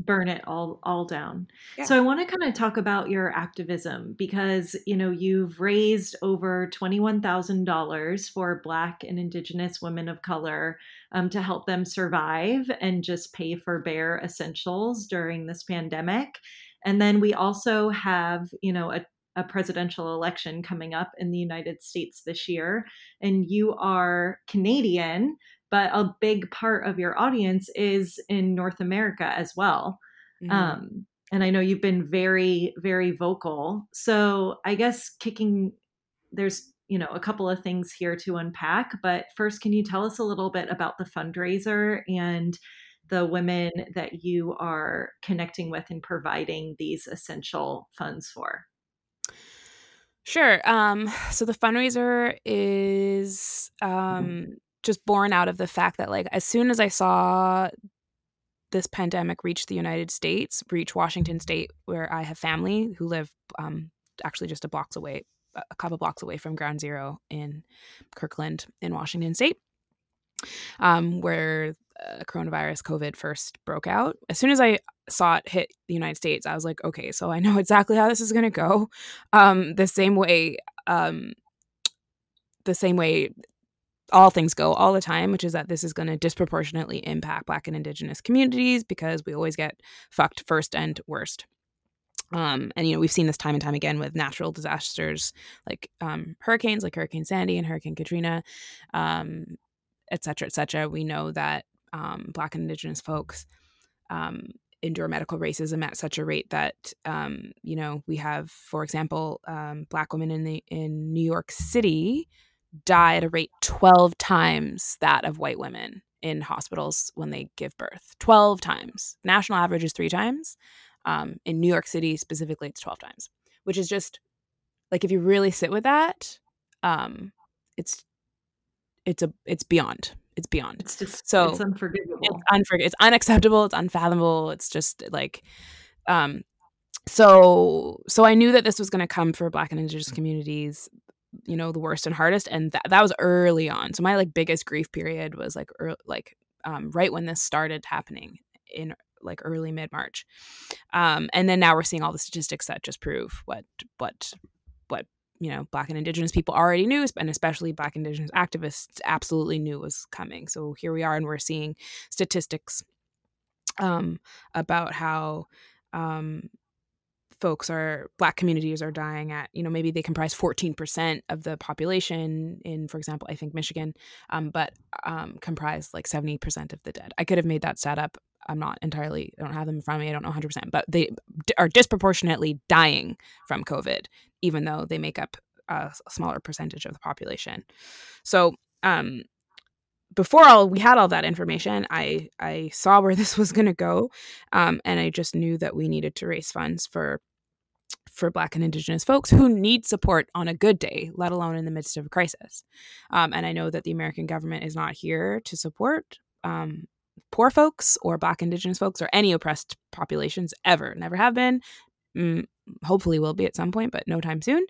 Burn it all, all down. Yeah. So I want to kind of talk about your activism, because, you know, you've raised over twenty-one thousand dollars for Black and Indigenous women of color um, to help them survive and just pay for bare essentials during this pandemic. And then we also have, you know, a, a presidential election coming up in the United States this year. And you are Canadian, but a big part of your audience is in North America as well. Mm-hmm. Um, And I know you've been very, very vocal. So I guess kicking, there's, you know, a couple of things here to unpack, but first, can you tell us a little bit about the fundraiser and the women that you are connecting with and providing these essential funds for? Sure. Um, so the fundraiser is um, just born out of the fact that, like, as soon as I saw this pandemic reach the United States, reach Washington State, where I have family who live um, actually just a blocks away, a couple blocks away from Ground Zero in Kirkland in Washington State, um, where uh, coronavirus COVID first broke out. As soon as I saw it hit the United States, I was like, okay, so I know exactly how this is going to go. Um, the same way, um, the same way all things go all the time, which is that this is going to disproportionately impact Black and Indigenous communities because we always get fucked first and worst. Um, and, you know, we've seen this time and time again with natural disasters like um, hurricanes, like Hurricane Sandy and Hurricane Katrina, um, et cetera, et cetera. We know that um, Black and Indigenous folks um, endure medical racism at such a rate that, um, you know, we have, for example, um, Black women in the in New York City die at a rate twelve times that of white women in hospitals when they give birth. twelve times. National average is three times. Um, in New York City specifically, it's twelve times, which is just like, if you really sit with that, um, it's it's a it's beyond. It's beyond. It's just so it's unforgivable. It's, unforg- it's unacceptable. It's unfathomable. It's just like, um, so so I knew that this was going to come for Black and Indigenous communities, you know, the worst and hardest, and that that was early on. So my like biggest grief period was like early, like um, right when this started happening in like early mid March, um, and then now we're seeing all the statistics that just prove what what what you know Black and Indigenous people already knew, and especially Black Indigenous activists absolutely knew was coming. So here we are, and we're seeing statistics um, about how. Um, folks are, Black communities are dying at, you know, maybe they comprise fourteen percent of the population in, for example, I think Michigan, um, but um, comprise like seventy percent of the dead. I could have made that stat up. I'm not entirely, I don't have them in front of me. I don't know one hundred percent, but they d- are disproportionately dying from COVID, even though they make up a smaller percentage of the population. So um, before all we had all that information, I, I saw where this was going to go. Um, and I just knew that we needed to raise funds for for Black and Indigenous folks who need support on a good day, let alone in the midst of a crisis. Um, and I know that the American government is not here to support um, poor folks or Black Indigenous folks or any oppressed populations ever, never have been, mm, hopefully will be at some point, but no time soon.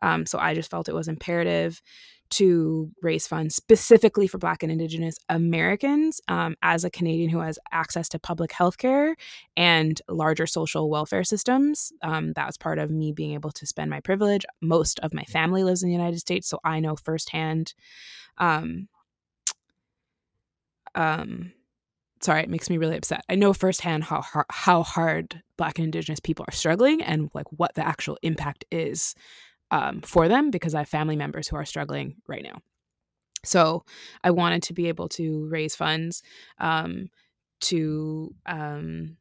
Um, so I just felt it was imperative to raise funds specifically for Black and Indigenous Americans, um, as a Canadian who has access to public health care and larger social welfare systems. Um, that was part of me being able to spend my privilege. Most of my family lives in the United States, so I know firsthand. Um, um, sorry, it makes me really upset. I know firsthand how har- how hard Black and Indigenous people are struggling and like what the actual impact is Um, for them, because I have family members who are struggling right now. So I wanted to be able to raise funds um, to um,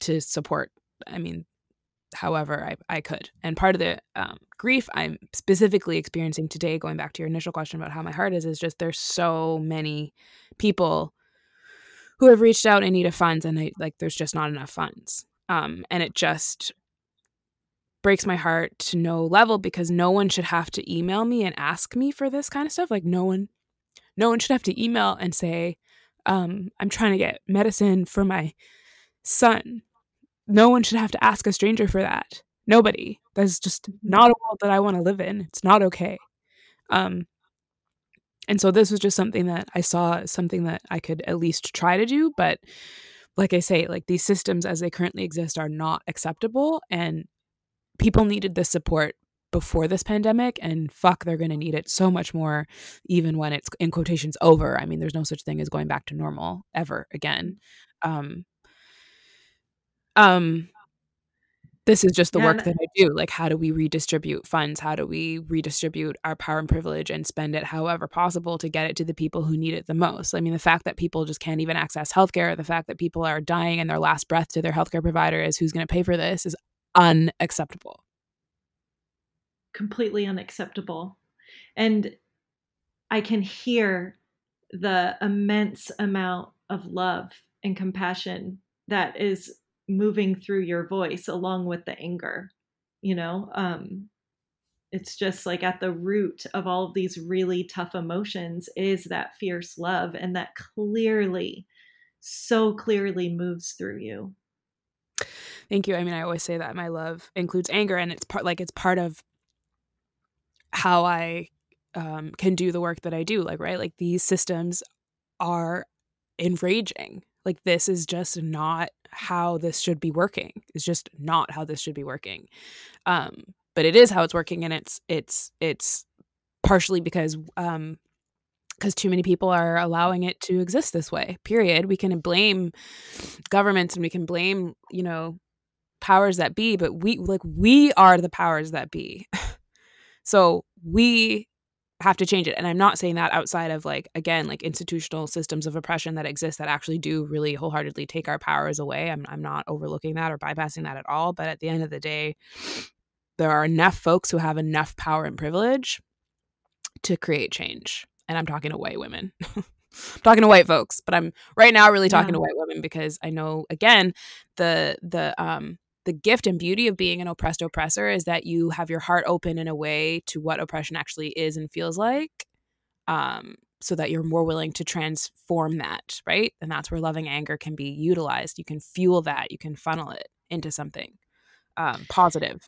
to support, I mean, however I, I could. And part of the um, grief I'm specifically experiencing today, going back to your initial question about how my heart is, is just there's so many people who have reached out in need of funds, and I, like there's just not enough funds. Um, and it just breaks my heart to no level, because no one should have to email me and ask me for this kind of stuff. Like no one, no one should have to email and say, um, I'm trying to get medicine for my son. No one should have to ask a stranger for that. Nobody. That's just not a world that I want to live in. It's not okay. Um, and so this was just something that I saw as something that I could at least try to do. But like I say, like these systems as they currently exist are not acceptable, and people needed this support before this pandemic, and fuck, they're going to need it so much more, even when it's in quotations over. I mean, there's no such thing as going back to normal ever again. Um, um, This is just the and, work that I do. Like, how do we redistribute funds? How do we redistribute our power and privilege and spend it however possible to get it to the people who need it the most? I mean, the fact that people just can't even access healthcare, the fact that people are dying and their last breath to their healthcare provider is who's going to pay for this is unacceptable. Completely unacceptable. And I can hear the immense amount of love and compassion that is moving through your voice along with the anger, you know, um, it's just like at the root of all of these really tough emotions is that fierce love. And that clearly, so clearly moves through you. Thank you. I mean, I always say that my love includes anger, and it's part, like, it's part of how I um, can do the work that I do. Like, right. Like, these systems are enraging. Like, this is just not how this should be working. It's just not how this should be working. Um, but it is how it's working. And it's, it's, it's partially because, um, because too many people are allowing it to exist this way, period. We can blame governments and we can blame, you know, powers that be, but we like, we are the powers that be. So we have to change it. And I'm not saying that outside of, like, again, like institutional systems of oppression that exist that actually do really wholeheartedly take our powers away. I'm I'm not overlooking that or bypassing that at all. But at the end of the day, there are enough folks who have enough power and privilege to create change. And I'm talking to white women. I'm talking to white folks, but I'm right now really talking yeah. to white women, because I know, again, the the um the gift and beauty of being an oppressed oppressor is that you have your heart open in a way to what oppression actually is and feels like, um, so that you're more willing to transform that, right? And that's where loving anger can be utilized. You can fuel that. You can funnel it into something um, positive.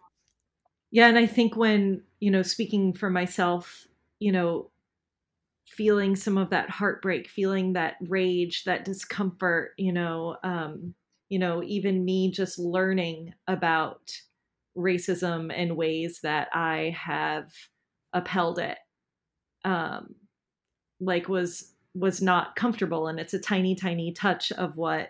Yeah, and I think when, you know, speaking for myself, you know, feeling some of that heartbreak, feeling that rage, that discomfort, you know, um, you know, even me just learning about racism and ways that I have upheld it, um, like was, was not comfortable. And it's a tiny, tiny touch of what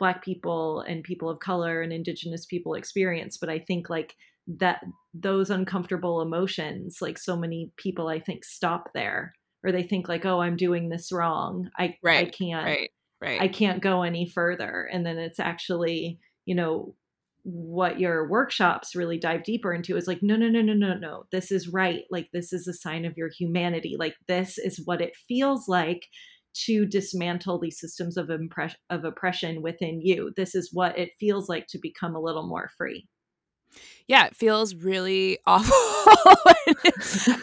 Black people and people of color and Indigenous people experience. But I think, like, that those uncomfortable emotions, like, so many people, I think, stop there, or they think, like, oh, I'm doing this wrong. I, right, I can't. Right. Right. I can't go any further. And then it's actually, you know, what your workshops really dive deeper into is like, no, no, no, no, no, no. This is right. Like, this is a sign of your humanity. Like, this is what it feels like to dismantle these systems of impress- of oppression within you. This is what it feels like to become a little more free. Yeah, it feels really awful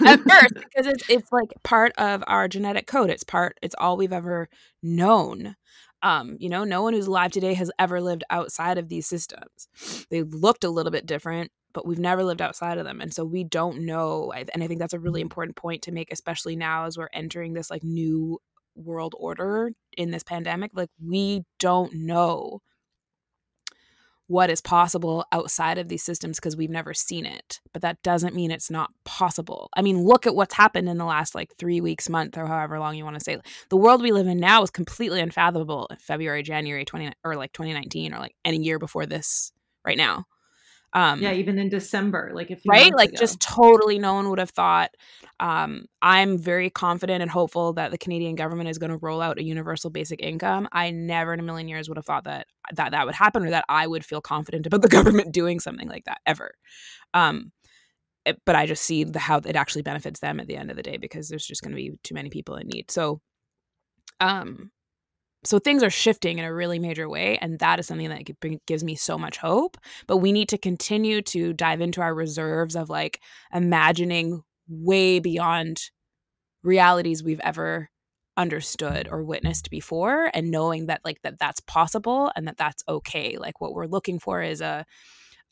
at first, because it's it's like part of our genetic code. It's part, it's all we've ever known. Um, you know, no one who's alive today has ever lived outside of these systems. They looked a little bit different, but we've never lived outside of them. And so we don't know. And I think that's a really important point to make, especially now as we're entering this, like, new world order in this pandemic. Like, we don't know what is possible outside of these systems because we've never seen it. But that doesn't mean it's not possible. I mean, look at what's happened in the last, like, three weeks, month, or however long you want to say. The world we live in now is completely unfathomable in February, January, twenty or like twenty nineteen, or like any year before this right now. Um, yeah, even in December, like if right, like ago. Just totally no one would have thought. Um, I'm very confident and hopeful that the Canadian government is going to roll out a universal basic income. I never in a million years would have thought that that, that would happen, or that I would feel confident about the government doing something like that ever. Um, it, but I just see the, how it actually benefits them at the end of the day, because there's just going to be too many people in need. So, um, So things are shifting in a really major way, and that is something that gives me so much hope. But we need to continue to dive into our reserves of, like, imagining way beyond realities we've ever understood or witnessed before, and knowing that, like, that that's possible and that that's okay. Like, what we're looking for is a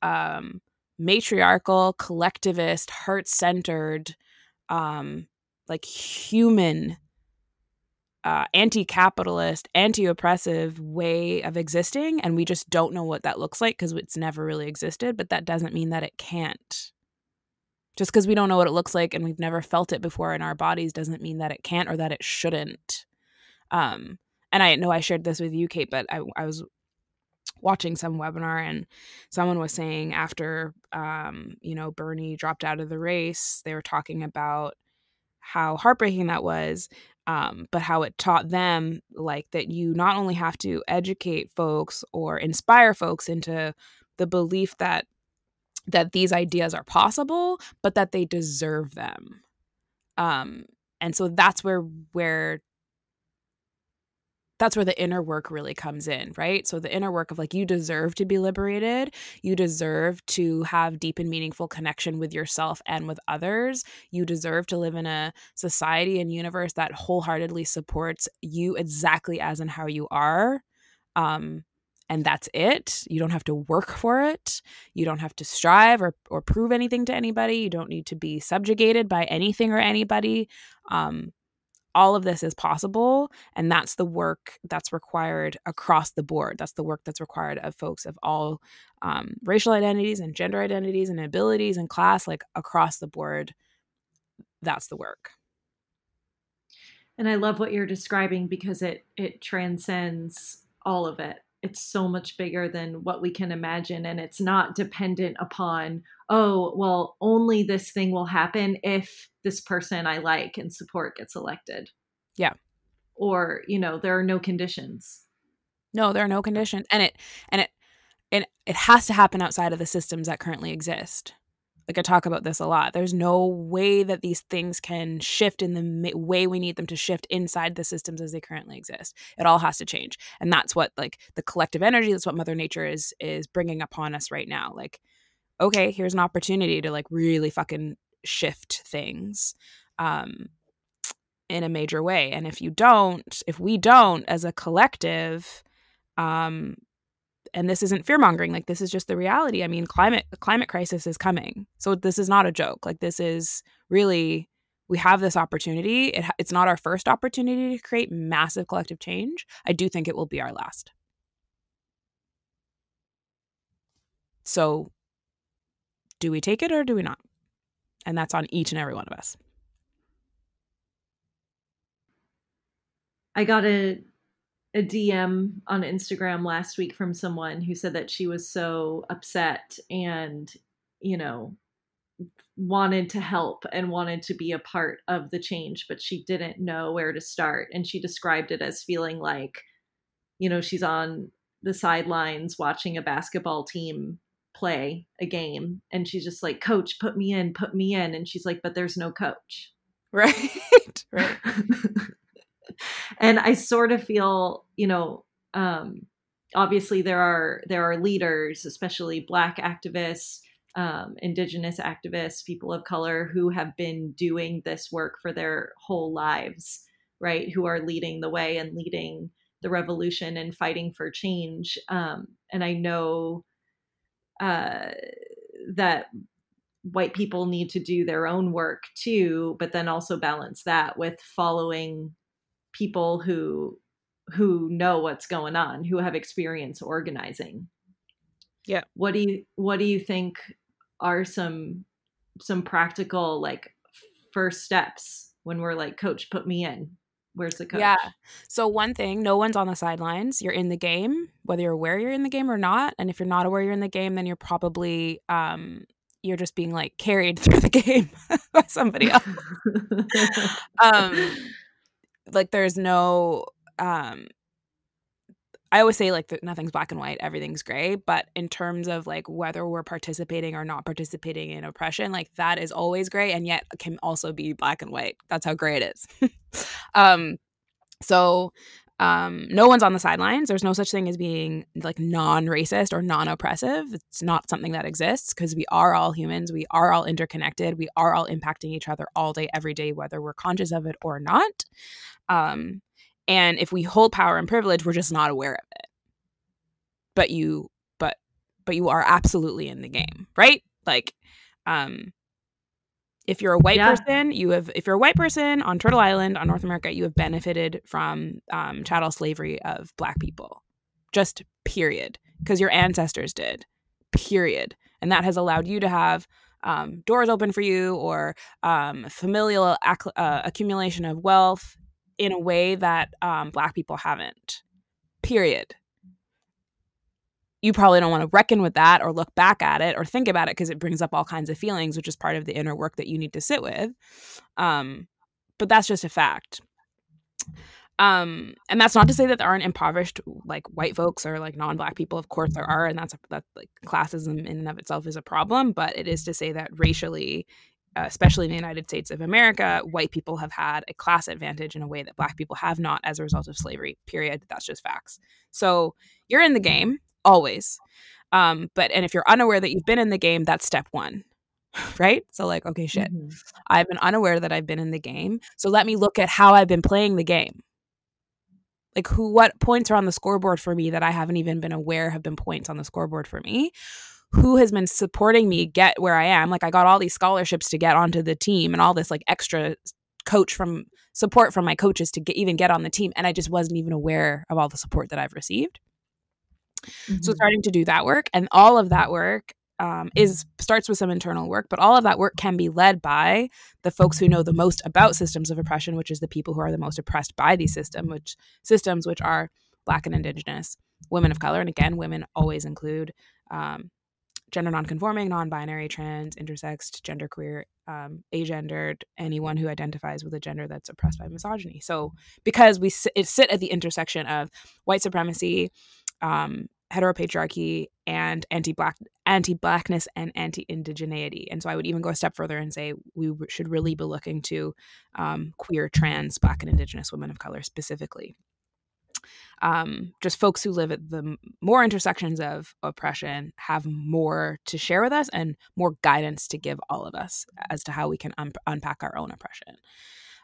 um, matriarchal, collectivist, heart-centered, um, like, human Uh, anti-capitalist, anti-oppressive way of existing, and we just don't know what that looks like because it's never really existed. But that doesn't mean that it can't. Just because we don't know what it looks like and we've never felt it before in our bodies doesn't mean that it can't or that it shouldn't. Um, and I know I shared this with you, Kate, but I, I was watching some webinar, and someone was saying after, um, you know, Bernie dropped out of the race, they were talking about how heartbreaking that was, um, but how it taught them, like, that you not only have to educate folks or inspire folks into the belief that that these ideas are possible, but that they deserve them. Um, and so that's where where that's where the inner work really comes in, right? So the inner work of, like, you deserve to be liberated. You deserve to have deep and meaningful connection with yourself and with others. You deserve to live in a society and universe that wholeheartedly supports you exactly as and how you are. Um, and that's it. You don't have to work for it. You don't have to strive or or prove anything to anybody. You don't need to be subjugated by anything or anybody. Um, All of this is possible, and that's the work that's required across the board. That's the work that's required of folks of all um, racial identities and gender identities and abilities and class, like across the board. That's the work. And I love what you're describing, because it it transcends all of it. It's so much bigger than what we can imagine, and it's not dependent upon, oh, well, only this thing will happen if this person I like and support gets elected. Yeah. Or, you know, there are no conditions. No, there are no conditions. And it, and it, and it has to happen outside of the systems that currently exist. Like, I talk about this a lot. There's no way that these things can shift in the ma- way we need them to shift inside the systems as they currently exist. It all has to change. And that's what, like, the collective energy, that's what Mother Nature is is bringing upon us right now. Like, okay, here's an opportunity to, like, really fucking shift things um, in a major way. And if you don't, if we don't as a collective, um, and this isn't fear mongering, like, this is just the reality. I mean, climate, the climate crisis is coming. So this is not a joke. Like, this is really, we have this opportunity. It, it's not our first opportunity to create massive collective change. I do think it will be our last. So do we take it or do we not? And that's on each and every one of us. I got a a D M on Instagram last week from someone who said that she was so upset and, you know, wanted to help and wanted to be a part of the change, but she didn't know where to start. And she described it as feeling like, you know, she's on the sidelines watching a basketball team play a game, and she's just like, coach, put me in, put me in. And she's like, but there's no coach. Right. Right. And I sort of feel, you know, um, obviously there are, there are leaders, especially Black activists, um, Indigenous activists, people of color, who have been doing this work for their whole lives, right? Who are leading the way and leading the revolution and fighting for change. Um, and I know uh, that white people need to do their own work too, but then also balance that with following people who who know what's going on, who have experience organizing. Yeah. What do you what do you think are some some practical, like, first steps when we're like, coach, put me in? Where's the coach? Yeah. So one thing, no one's on the sidelines. You're in the game, whether you're aware you're in the game or not. And if you're not aware you're in the game, then you're probably um you're just being, like, carried through the game by somebody else. um Like, there's no, um, I always say, like, nothing's black and white, everything's gray. But in terms of, like, whether we're participating or not participating in oppression, like, that is always gray, and yet can also be black and white. That's how gray it is. um, so um, no one's on the sidelines. There's no such thing as being, like, non-racist or non-oppressive. It's not something that exists, because we are all humans. We are all interconnected. We are all impacting each other all day, every day, whether we're conscious of it or not. Um, and if we hold power and privilege, we're just not aware of it. But you, but, but you are absolutely in the game, right? Like, um, if you're a white yeah. person, you have, if you're a white person on Turtle Island, on North America, you have benefited from, um, chattel slavery of Black people, just period. Cause your ancestors did, period. And that has allowed you to have um, doors open for you, or, um, familial ac- uh, accumulation of wealth, in a way that um, Black people haven't, period. you probably don't want to reckon with that or look back at it or think about it because it brings up all kinds of feelings, which is part of the inner work that you need to sit with. Um, but that's just a fact. Um, and that's not to say that there aren't impoverished like white folks or like non-Black people. Of course there are, and that's that like classism in and of itself is a problem. But it is to say that racially, uh, especially in the United States of America, white people have had a class advantage in a way that Black people have not as a result of slavery. Period. That's just facts. So you're in the game always, um, but and if you're unaware that you've been in the game, that's step one. Right? So like, okay, shit. Mm-hmm. I've been unaware that I've been in the game. So let me look at how I've been playing the game. Like who, what points are on the scoreboard for me that I haven't even been aware have been points on the scoreboard for me? Who has been supporting me get where I am? Like I got all these scholarships to get onto the team and all this like extra coach from support from my coaches to get, even get on the team. And I just wasn't even aware of all the support that I've received. Mm-hmm. So starting to do that work, and all of that work Um, is starts with some internal work, but all of that work can be led by the folks who know the most about systems of oppression, which is the people who are the most oppressed by these system, which, systems, which are Black and Indigenous, women of color. And again, women always include um, gender nonconforming, non-binary, trans, intersexed, genderqueer, um, agendered, anyone who identifies with a gender that's oppressed by misogyny. So because we sit, it sit at the intersection of white supremacy, um, heteropatriarchy, and anti-black anti-blackness and anti-indigeneity. And so I would even go a step further and say we should really be looking to um, queer, trans, Black and Indigenous women of color specifically. Um, just folks who live at the more intersections of oppression have more to share with us and more guidance to give all of us as to how we can un- unpack our own oppression.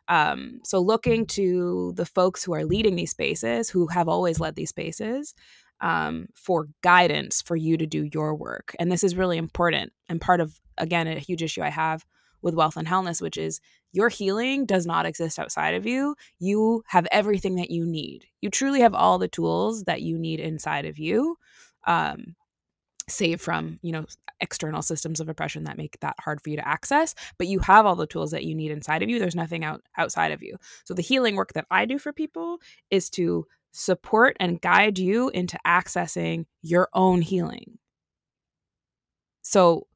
Um, so looking to the folks who are leading these spaces, who have always led these spaces, Um, for guidance for you to do your work. And this is really important and part of, again, a huge issue I have with wealth and wellness, which is your healing does not exist outside of you. You have everything that you need. You truly have all the tools that you need inside of you, um, save from, you know, external systems of oppression that make that hard for you to access. But you have all the tools that you need inside of you. There's nothing out, outside of you. So the healing work that I do for people is to support and guide you into accessing your own healing. So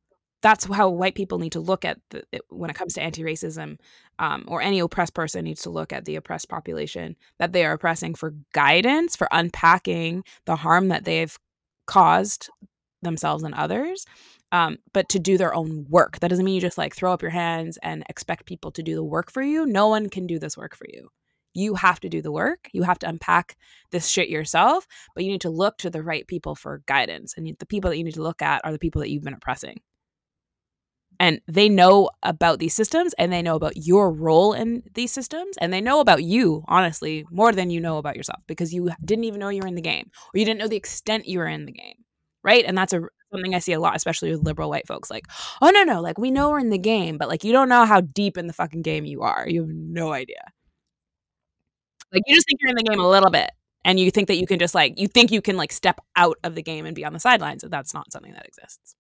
that's how white people need to look at the, when it comes to anti-racism, um, or any oppressed person needs to look at the oppressed population that they are oppressing for guidance, for unpacking the harm that they've caused themselves and others, um, but to do their own work. That doesn't mean you just like throw up your hands and expect people to do the work for you. No one can do this work for you. You have to do the work. You have to unpack this shit yourself, but you need to look to the right people for guidance. And the people that you need to look at are the people that you've been oppressing. And they know about these systems, and they know about your role in these systems, and they know about you, honestly, more than you know about yourself, because you didn't even know you were in the game, or you didn't know the extent you were in the game, right? And that's a something I see a lot, especially with liberal white folks, like, oh, no, no, like we know we're in the game, but like you don't know how deep in the fucking game you are. You have no idea. Like you just think you're in the game a little bit, and you think that you can just like, you think you can like step out of the game and be on the sidelines. So that's not something that exists.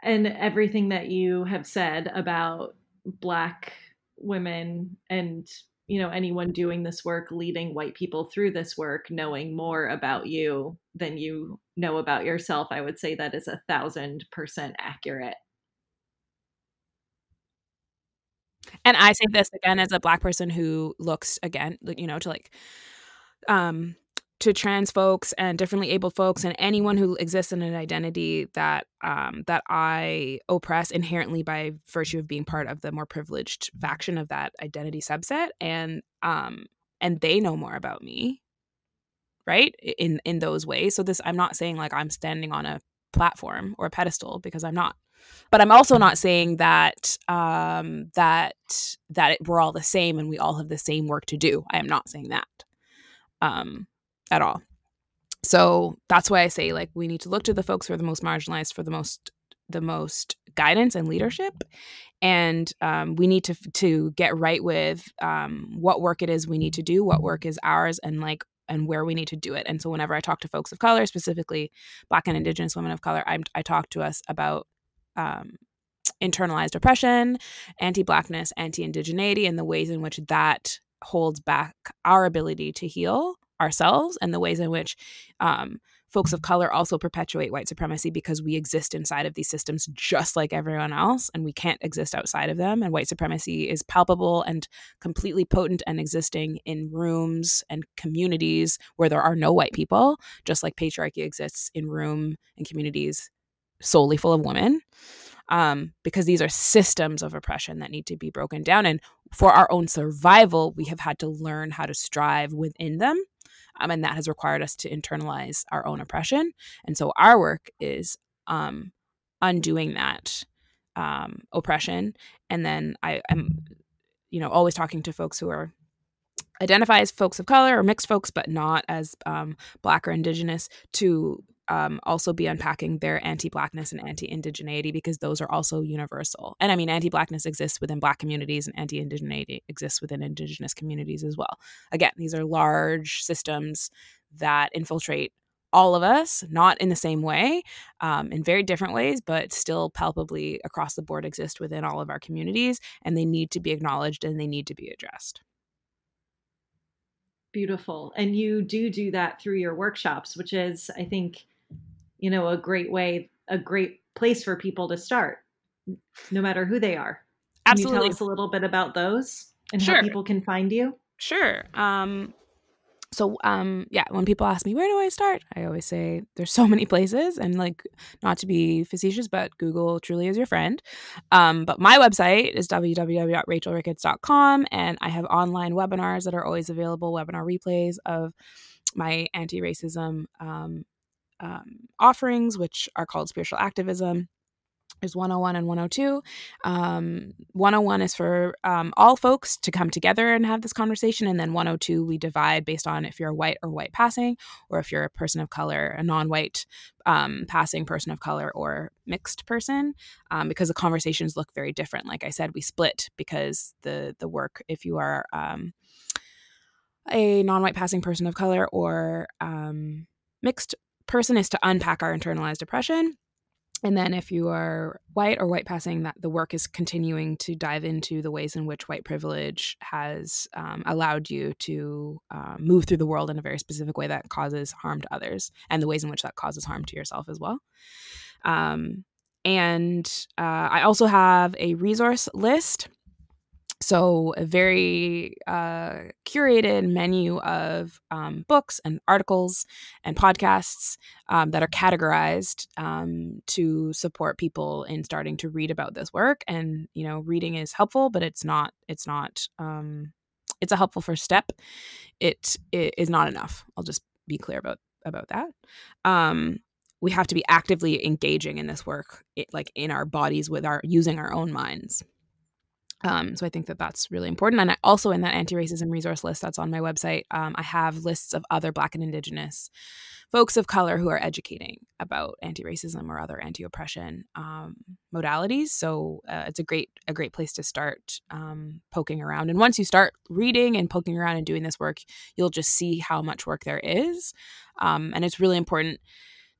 And everything that you have said about Black women and, you know, anyone doing this work, leading white people through this work, knowing more about you than you know about yourself, I would say that is a thousand percent accurate. And I say this again as a Black person who looks, again, you know, to like, um, to trans folks and differently abled folks and anyone who exists in an identity that um, that I oppress inherently by virtue of being part of the more privileged faction of that identity subset, and um, and they know more about me, right? In in those ways. So this, I'm not saying like I'm standing on a platform or a pedestal, because I'm not. But I'm also not saying that um, that that it, we're all the same and we all have the same work to do. I am not saying that um, at all. So that's why I say like we need to look to the folks who are the most marginalized for the most the most guidance and leadership, and um, we need to to get right with um, what work it is we need to do, what work is ours, and like. And where we need to do it. And so whenever I talk to folks of color, specifically Black and Indigenous women of color, I, I talk to us about um, internalized oppression, anti-Blackness, anti-indigeneity, and the ways in which that holds back our ability to heal ourselves and the ways in which um, folks of color also perpetuate white supremacy, because we exist inside of these systems just like everyone else, and we can't exist outside of them. And white supremacy is palpable and completely potent and existing in rooms and communities where there are no white people, just like patriarchy exists in room and communities solely full of women. Um, because these are systems of oppression that need to be broken down. And for our own survival, we have had to learn how to strive within them. Um, and that has required us to internalize our own oppression. And so our work is um, undoing that um, oppression. And then I am, you know, always talking to folks who are identify as folks of color or mixed folks, but not as um, Black or Indigenous, to Um, also be unpacking their anti-Blackness and anti-indigeneity, because those are also universal. And I mean, anti-Blackness exists within Black communities, and anti-indigeneity exists within Indigenous communities as well. Again, these are large systems that infiltrate all of us, not in the same way, um, in very different ways, but still palpably across the board exist within all of our communities, and they need to be acknowledged and they need to be addressed. Beautiful. And you do do that through your workshops, which is, I think, you know, a great way, a great place for people to start, no matter who they are. Can Absolutely. You tell us a little bit about those and sure. how people can find you? Sure. Um, so, um, yeah, when people ask me, where do I start? I always say there's so many places, and like, not to be facetious, but Google truly is your friend. Um, but my website is w w w dot rachel ricketts dot com. And I have online webinars that are always available, webinar replays of my anti-racism, um, Um, offerings, which are called spiritual activism. There's one oh one and one oh two. Um, one oh one is for um, all folks to come together and have this conversation. And then one oh two, we divide based on if you're white or white passing, or if you're a person of color, a non-white um, passing person of color, or mixed person, um, because the conversations look very different. Like I said, we split because the the work, if you are um, a non-white passing person of color or um, mixed person, is to unpack our internalized oppression. And then if you are white or white passing, that the work is continuing to dive into the ways in which white privilege has um, allowed you to uh, move through the world in a very specific way that causes harm to others, and the ways in which that causes harm to yourself as well. Um, and uh, I also have a resource list. So a very uh, curated menu of um, books and articles and podcasts um, that are categorized um, to support people in starting to read about this work. And, you know, reading is helpful, but it's not, it's not, um, it's a helpful first step. It, it is not enough. I'll just be clear about, about that. Um, we have to be actively engaging in this work, it, like in our bodies, with our, using our own minds. Um, so I think that that's really important. And I also, in that anti-racism resource list that's on my website, um, I have lists of other Black and Indigenous folks of color who are educating about anti-racism or other anti-oppression um, modalities. So uh, it's a great a great place to start um, poking around. And once you start reading and poking around and doing this work, you'll just see how much work there is. Um, and it's really important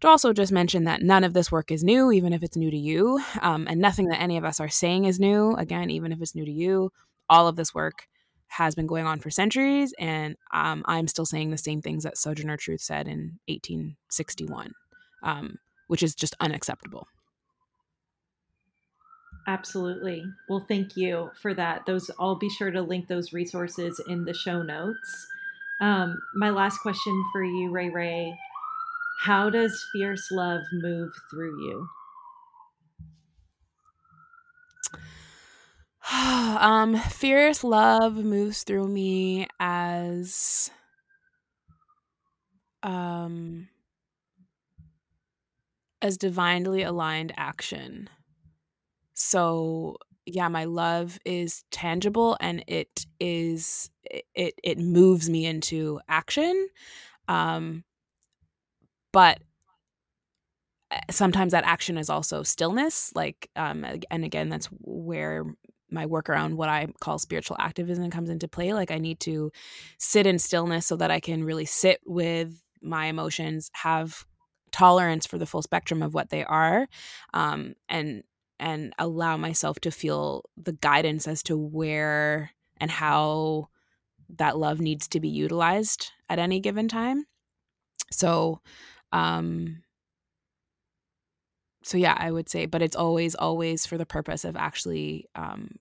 to also just mention that none of this work is new, even if it's new to you, um, and nothing that any of us are saying is new. Again, even if it's new to you, all of this work has been going on for centuries, and um, I'm still saying the same things that Sojourner Truth said in eighteen sixty-one, um, which is just unacceptable. Absolutely. Well, thank you for that. Those, I'll be sure to link those resources in the show notes. Um, my last question for you, Ray Ray. How does fierce love move through you? um, fierce love moves through me as um, as divinely aligned action. So yeah, my love is tangible, and it is it it moves me into action. Um, But sometimes that action is also stillness, like, um, and again, that's where my work around what I call spiritual activism comes into play. Like, I need to sit in stillness so that I can really sit with my emotions, have tolerance for the full spectrum of what they are, um, and and allow myself to feel the guidance as to where and how that love needs to be utilized at any given time. So, um, so yeah, I would say, but it's always, always for the purpose of actually, um,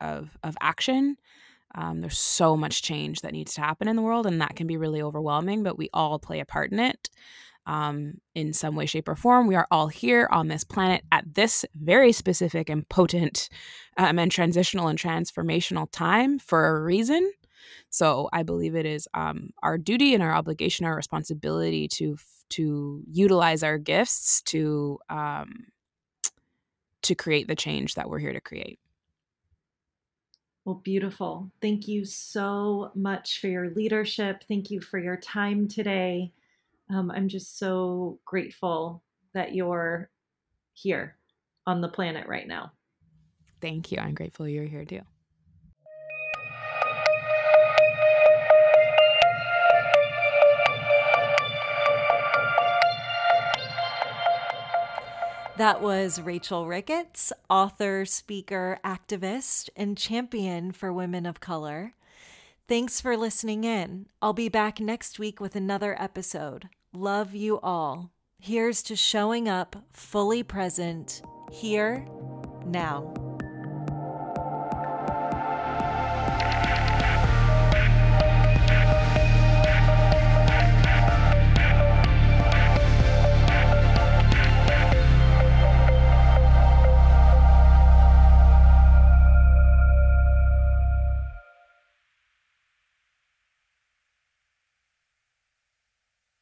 of, of action. Um, there's so much change that needs to happen in the world, and that can be really overwhelming, but we all play a part in it. Um, in some way, shape, or form. We are all here on this planet at this very specific and potent um, and transitional and transformational time for a reason. So I believe it is um, our duty and our obligation, our responsibility to to utilize our gifts to um, to create the change that we're here to create. Well, beautiful. Thank you so much for your leadership. Thank you for your time today. Um, I'm just so grateful that you're here on the planet right now. Thank you. I'm grateful you're here too. That was Rachel Ricketts, author, speaker, activist, and champion for women of color. Thanks for listening in. I'll be back next week with another episode. Love you all. Here's to showing up fully present here, now.